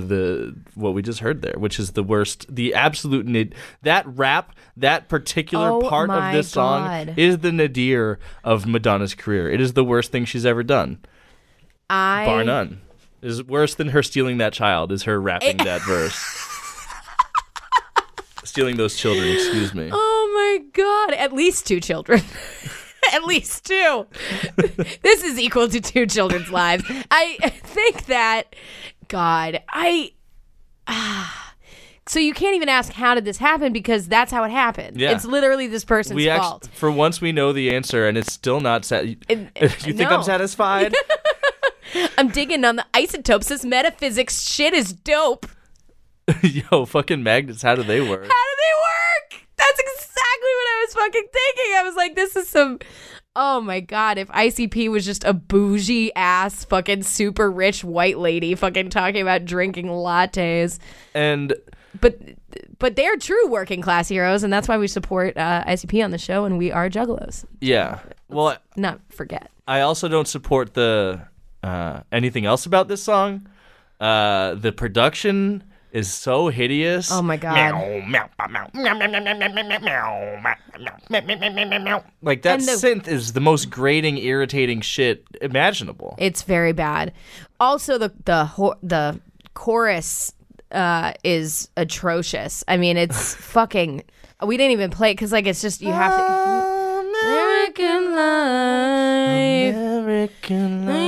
what we just heard there, which is the worst, the absolute nadir. That rap, that particular part of this song is the nadir of Madonna's career. It is the worst thing she's ever done. Bar none. Is worse than her stealing that child, is her rapping that verse. Stealing those children, excuse me. Oh my God. At least 2 children. At least 2. This is equal to 2 children's lives. I think that, God, so you can't even ask how did this happen because that's how it happened. Yeah. It's literally this person's fault. For once we know the answer and it's still not you think I'm satisfied? I'm digging on the isotopes. This metaphysics shit is dope. Yo, fucking magnets, how do they work? That's exactly what I was fucking thinking. I was like, this is some Oh my God, if ICP was just a bougie ass fucking super rich white lady fucking talking about drinking lattes. And but they're true working class heroes, and that's why we support ICP on the show, and we are juggalos. Yeah. Well, not forget. I also don't support the anything else about this song. The production is so hideous. Oh my God. Like that synth is the most grating, irritating shit imaginable. It's very bad. Also the chorus is atrocious. I mean, it's fucking, we didn't even play it cuz like it's just you have to American life. American life.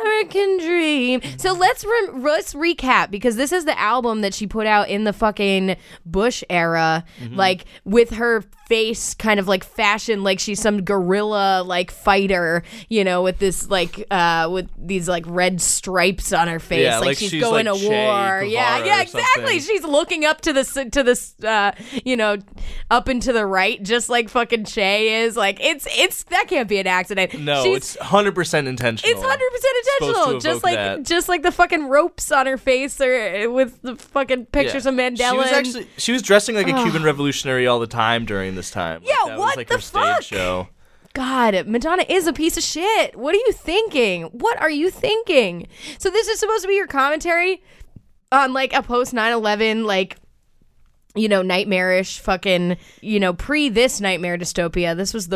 American dream. So let's recap, because this is the album that she put out in the fucking Bush era, mm-hmm. like with her face kind of like fashioned like she's some guerrilla like fighter, you know, with this like with these like red stripes on her face, yeah, like she's going like to war. Che Guevara, yeah, exactly. She's looking up to the you know, up and to the right, just like fucking Che is. Like it's that can't be an accident. No, it's 100% intentional. It's 100% intentional. Just like the fucking ropes on her face, or with the fucking pictures of Mandela. She was dressing like a Cuban revolutionary all the time during this time. Yeah, like, that what was like the her fuck? Stage show. God, Madonna is a piece of shit. What are you thinking? What are you thinking? So this is supposed to be your commentary on like a post 9/11 like, you know, nightmarish fucking, you know, pre this nightmare dystopia. This was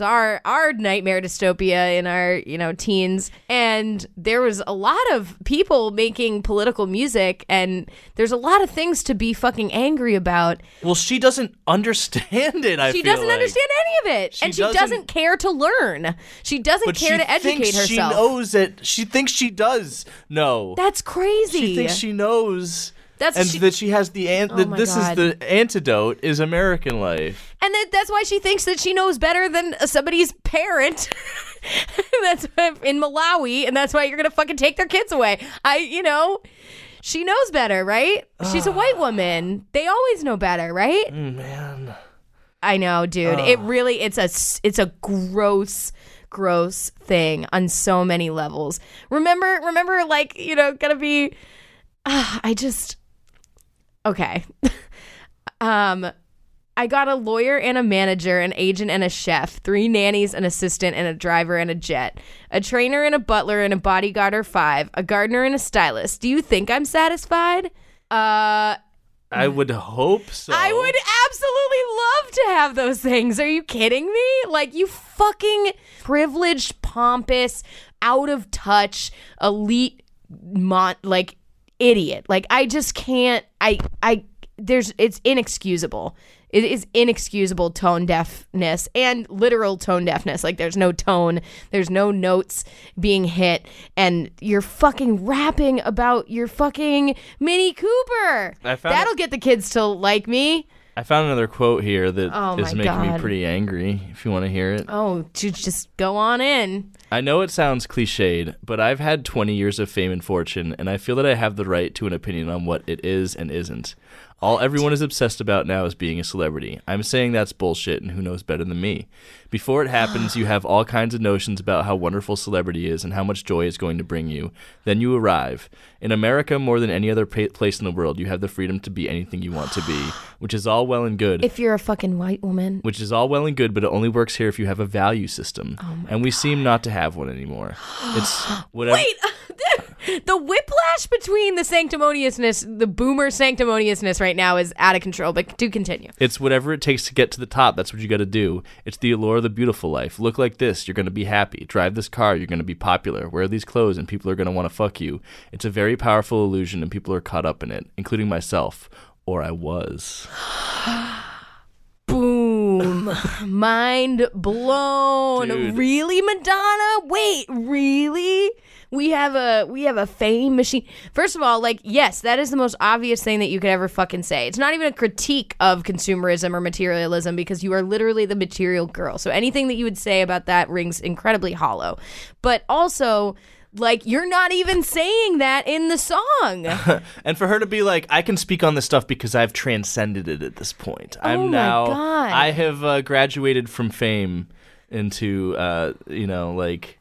our nightmare dystopia in our, you know, teens. And there was a lot of people making political music, and there's a lot of things to be fucking angry about. Well, she doesn't understand it, I feel like. She doesn't understand any of it. And she doesn't care to learn. She doesn't care to educate herself. She knows it. She thinks she does know. That's crazy. She thinks she knows. She has the is the antidote is American life. And that's why she thinks that she knows better than somebody's parent. That's in Malawi, and that's why you're going to fucking take their kids away. She knows better, right? She's a white woman. They always know better, right? Man. I know, dude. It really, it's a gross thing on so many levels. Remember like, you know, going to be okay. I got a lawyer and a manager, an agent and a chef, 3 nannies, an assistant and a driver and a jet, a trainer and a butler and a bodyguard or 5, a gardener and a stylist. Do you think I'm satisfied? I would hope so. I would absolutely love to have those things. Are you kidding me? Like, you fucking privileged, pompous, out of touch, elite, idiot. Like, I just can't, it's inexcusable. It is inexcusable tone deafness and literal tone deafness. Like, there's no tone, there's no notes being hit, and you're fucking rapping about your fucking Mini Cooper. That'll get the kids to like me. I found another quote here that is making me pretty angry, if you want to hear it. Oh, dude, just go on in. I know it sounds cliched, but I've had 20 years of fame and fortune, and I feel that I have the right to an opinion on what it is and isn't. All everyone is obsessed about now is being a celebrity. I'm saying that's bullshit, and who knows better than me? Before it happens, you have all kinds of notions about how wonderful celebrity is and how much joy it's going to bring you. Then you arrive. In America, more than any other place in the world, you have the freedom to be anything you want to be, which is all well and good. If you're a fucking white woman. Which is all well and good, but it only works here if you have a value system. Oh my God. We seem not to have one anymore. It's whatever. Wait! The whiplash between the boomer sanctimoniousness right now is out of control, but do continue. It's whatever it takes to get to the top. That's what you got to do. It's the allure of the beautiful life. Look like this, you're going to be happy. Drive this car, you're going to be popular. Wear these clothes, and people are going to want to fuck you. It's a very powerful illusion, and people are caught up in it, including myself. Or I was. Boom. Mind blown. Dude. Really, Madonna? Wait, really? We have a fame machine. First of all, like, yes, that is the most obvious thing that you could ever fucking say. It's not even a critique of consumerism or materialism, because you are literally the material girl. So anything that you would say about that rings incredibly hollow. But also, like, you're not even saying that in the song. And for her to be like, I can speak on this stuff because I've transcended it at this point. I'm now, God. I have graduated from fame. into, you know, like,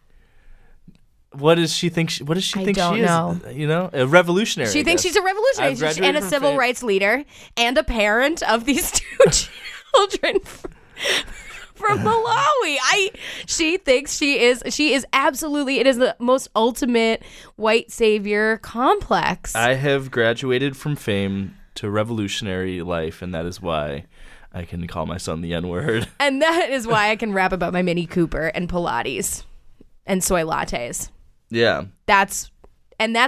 what does she think? What does she think she is? I don't know. You know, a revolutionary. She thinks she's a revolutionary and a civil rights leader and a parent of these two children from Malawi. She thinks she is absolutely, it is the most ultimate white savior complex. I have graduated from fame to revolutionary life, and that is why I can call my son the N-word. And that is why I can rap about my Mini Cooper and Pilates and soy lattes. Yeah. That's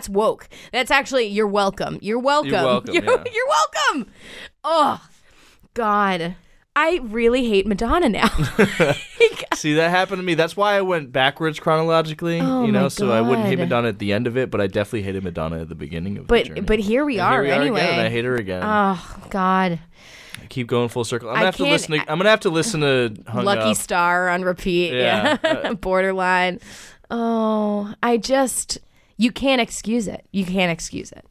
woke. That's actually, you're welcome. You're welcome. You're welcome. You're welcome. Oh, God. I really hate Madonna now. See, that happened to me. That's why I went backwards chronologically, oh, you know, so I wouldn't hate Madonna at the end of it, but I definitely hated Madonna at the beginning of the journey. But here we are anyway. Again, and I hate her again. Oh, God. I keep going full circle. I'm gonna have to listen to Hung Lucky Up. Star on repeat. Yeah. Borderline. Oh, you can't excuse it. You can't excuse it.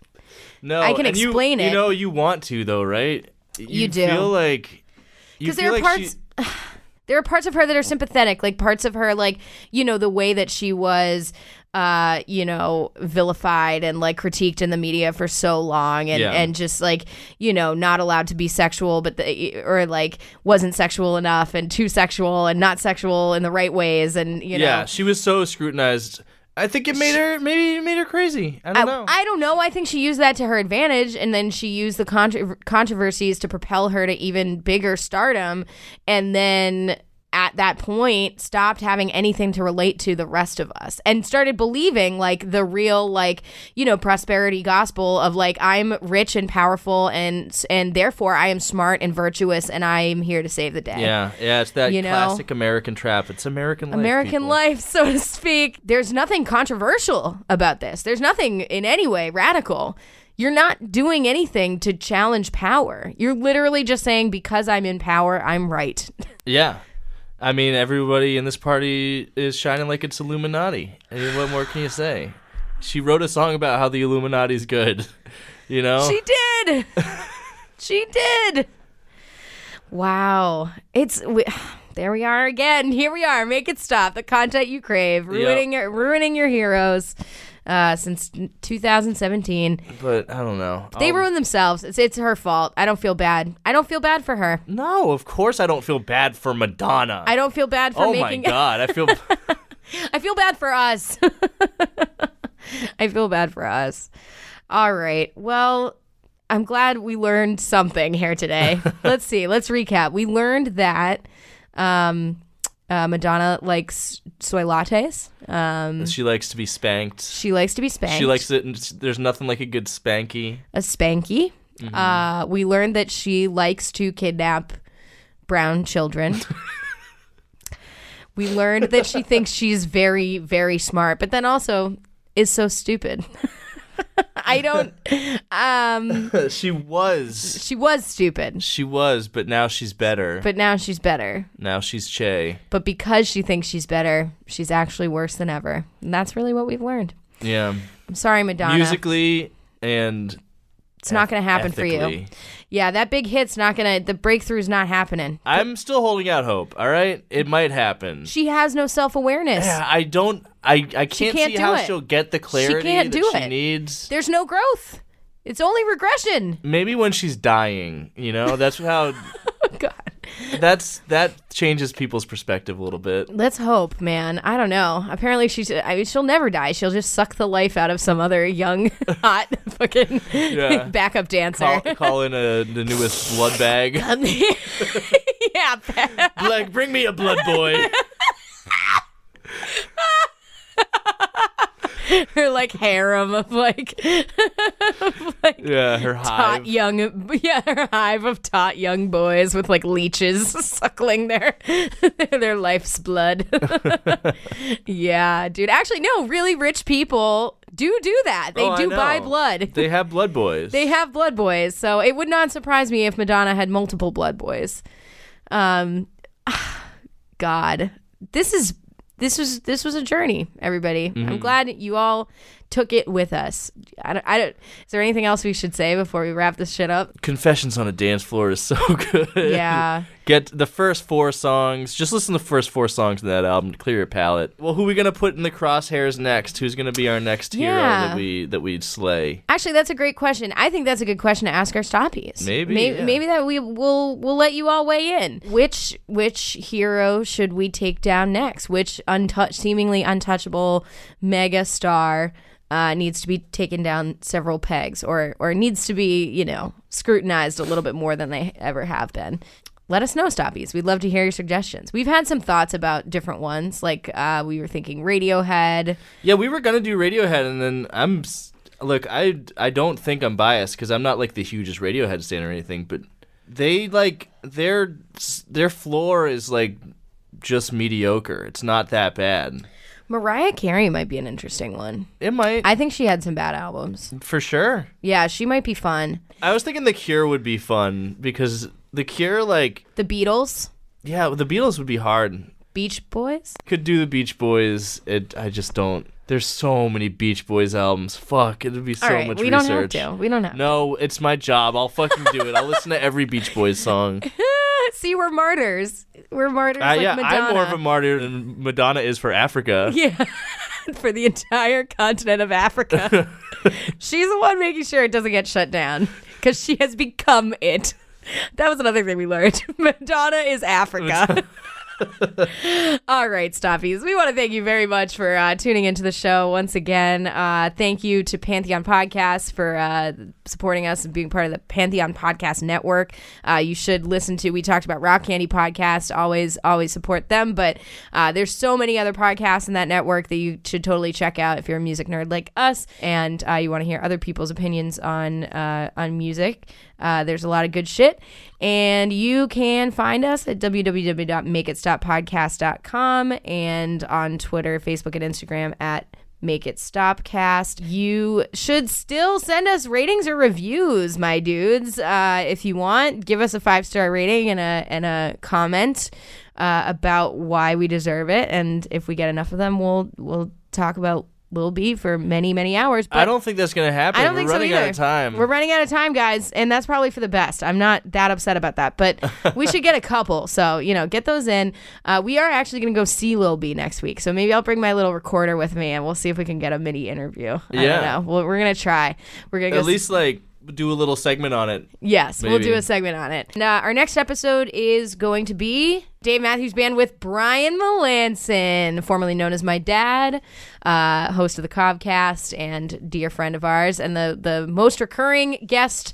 No, I can explain it. You know, you want to though, right? You do. Feel like. Because there are parts of her that are sympathetic, like parts of her, like, you know, the way that she was, you know, vilified and like critiqued in the media for so long, and just like, you know, not allowed to be sexual, or like wasn't sexual enough and too sexual and not sexual in the right ways, and you know, yeah, she was so scrutinized. I think it made her crazy. I don't know. I think she used that to her advantage, and then she used the controversies to propel her to even bigger stardom, and then at that point stopped having anything to relate to the rest of us and started believing like the real, like, you know, prosperity gospel of like, I'm rich and powerful and therefore I am smart and virtuous and I am here to save the day. Yeah, it's that classic American trap. It's American life, so to speak. There's nothing controversial about this. There's nothing in any way radical. You're not doing anything to challenge power. You're literally just saying, because I'm in power, I'm right. Yeah. I mean, everybody in this party is shining like it's Illuminati. I mean, what more can you say? She wrote a song about how the Illuminati's good, you know? She did! She did! Wow. There we are again. Here we are. Make it stop. The content you crave. Ruining your heroes since 2017. But I don't know. They ruined themselves. It's her fault. I don't feel bad. I don't feel bad for her. No, of course I don't feel bad for Madonna. I don't feel bad for making... Oh my God, I feel... I feel bad for us. I feel bad for us. All right. Well, I'm glad we learned something here today. Let's see. Let's recap. We learned that... Madonna likes soy lattes. She likes to be spanked. She likes it. There's nothing like a good spanky. A spanky. Mm-hmm. We learned that she likes to kidnap brown children. We learned that she thinks she's very, very smart, but then also is so stupid. She was stupid. She was, but now she's better. Now she's Che. But because she thinks she's better, she's actually worse than ever. And that's really what we've learned. Yeah. I'm sorry, Madonna. Musically and it's not going to happen ethically. For you. Yeah, that big hit's not going to... The breakthrough's not happening. I'm still holding out hope, all right? It might happen. She has no self-awareness. Yeah, I can't see how she'll get the clarity she needs. There's no growth. It's only regression. Maybe when she's dying, you know? That's how... God. That changes people's perspective a little bit. Let's hope, man. I don't know. Apparently, she'll never die. She'll just suck the life out of some other young, hot fucking backup dancer. Call in the newest blood bag. Yeah. Like, bring me a blood boy. Her like harem of like, her hive. Her hive of taut young boys with like leeches suckling their life's blood. Yeah, dude. Actually, no, really rich people do that. They do buy blood. They have blood boys. So it would not surprise me if Madonna had multiple blood boys. God, This was a journey, everybody. Mm-hmm. I'm glad you all took it with us. Is there anything else we should say before we wrap this shit up? Confessions on a Dance Floor is so good. Yeah. Get the first four songs. Just listen to the first four songs of that album to clear your palate. Well, who are we going to put in the crosshairs next? Who's going to be our next hero that we'd slay? Actually, that's a great question. I think that's a good question to ask our stoppies. Maybe that we'll let you all weigh in. Which hero should we take down next? Which seemingly untouchable mega star needs to be taken down several pegs, or needs to be, scrutinized a little bit more than they ever have been? Let us know, Stoppies. We'd love to hear your suggestions. We've had some thoughts about different ones, like we were thinking Radiohead. Yeah, we were going to do Radiohead, and then I don't think I'm biased because I'm not like the hugest Radiohead stan or anything, but they their floor is just mediocre. It's not that bad. Mariah Carey might be an interesting one. It might. I think she had some bad albums. For sure. Yeah, she might be fun. I was thinking The Cure would be fun because The Cure, The Beatles? Yeah, The Beatles would be hard. Beach Boys? Could do The Beach Boys. I just don't. There's so many Beach Boys albums. Fuck, it would be so much research. We don't have to. No, it's my job. I'll fucking do it. I'll listen to every Beach Boys song. See, we're martyrs. We're martyrs Madonna. I'm more of a martyr than Madonna is for Africa. Yeah, for the entire continent of Africa. She's the one making sure it doesn't get shut down because she has become it. That was another thing we learned. Madonna is Africa. All right, Stoppies. We want to thank you very much for tuning into the show once again. Thank you to Pantheon Podcasts for supporting us and being part of the Pantheon Podcast Network. You should listen to, we talked about Rock Candy Podcast. Always support them. But there's so many other podcasts in that network that you should totally check out if you're a music nerd like us and you want to hear other people's opinions on music. There's a lot of good shit. And you can find us at www.makeitstoppodcast.com and on Twitter, Facebook, and Instagram at MakeItStopCast. You should still send us ratings or reviews, my dudes. If you want, give us a 5-star rating and a comment about why we deserve it. And if we get enough of them, we'll talk about Lil B for many, many hours. But I don't think that's going to happen. We're running out of time. We're running out of time, guys, and that's probably for the best. I'm not that upset about that, but we should get a couple. So, get those in. We are actually going to go see Lil B next week, so maybe I'll bring my little recorder with me, and we'll see if we can get a mini interview. Yeah. I don't know. We're going to try. We're going to do a little segment on it. Yes, maybe. We'll do a segment on it. Now, our next episode is going to be Dave Matthews Band with Brian Melanson, formerly known as my dad, host of the Cobcast and dear friend of ours, and the most recurring guest,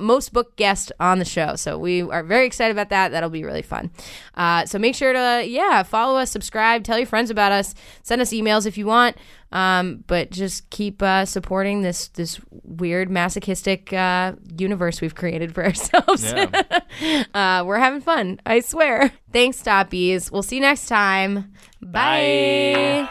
most booked guest on the show. So we are very excited about that. That'll be really fun. So make sure to, follow us, subscribe, tell your friends about us, send us emails if you want, but just keep supporting this weird masochistic universe we've created for ourselves. Yeah. We're having fun, I swear. Thanks, Stoppies. We'll see you next time. Bye.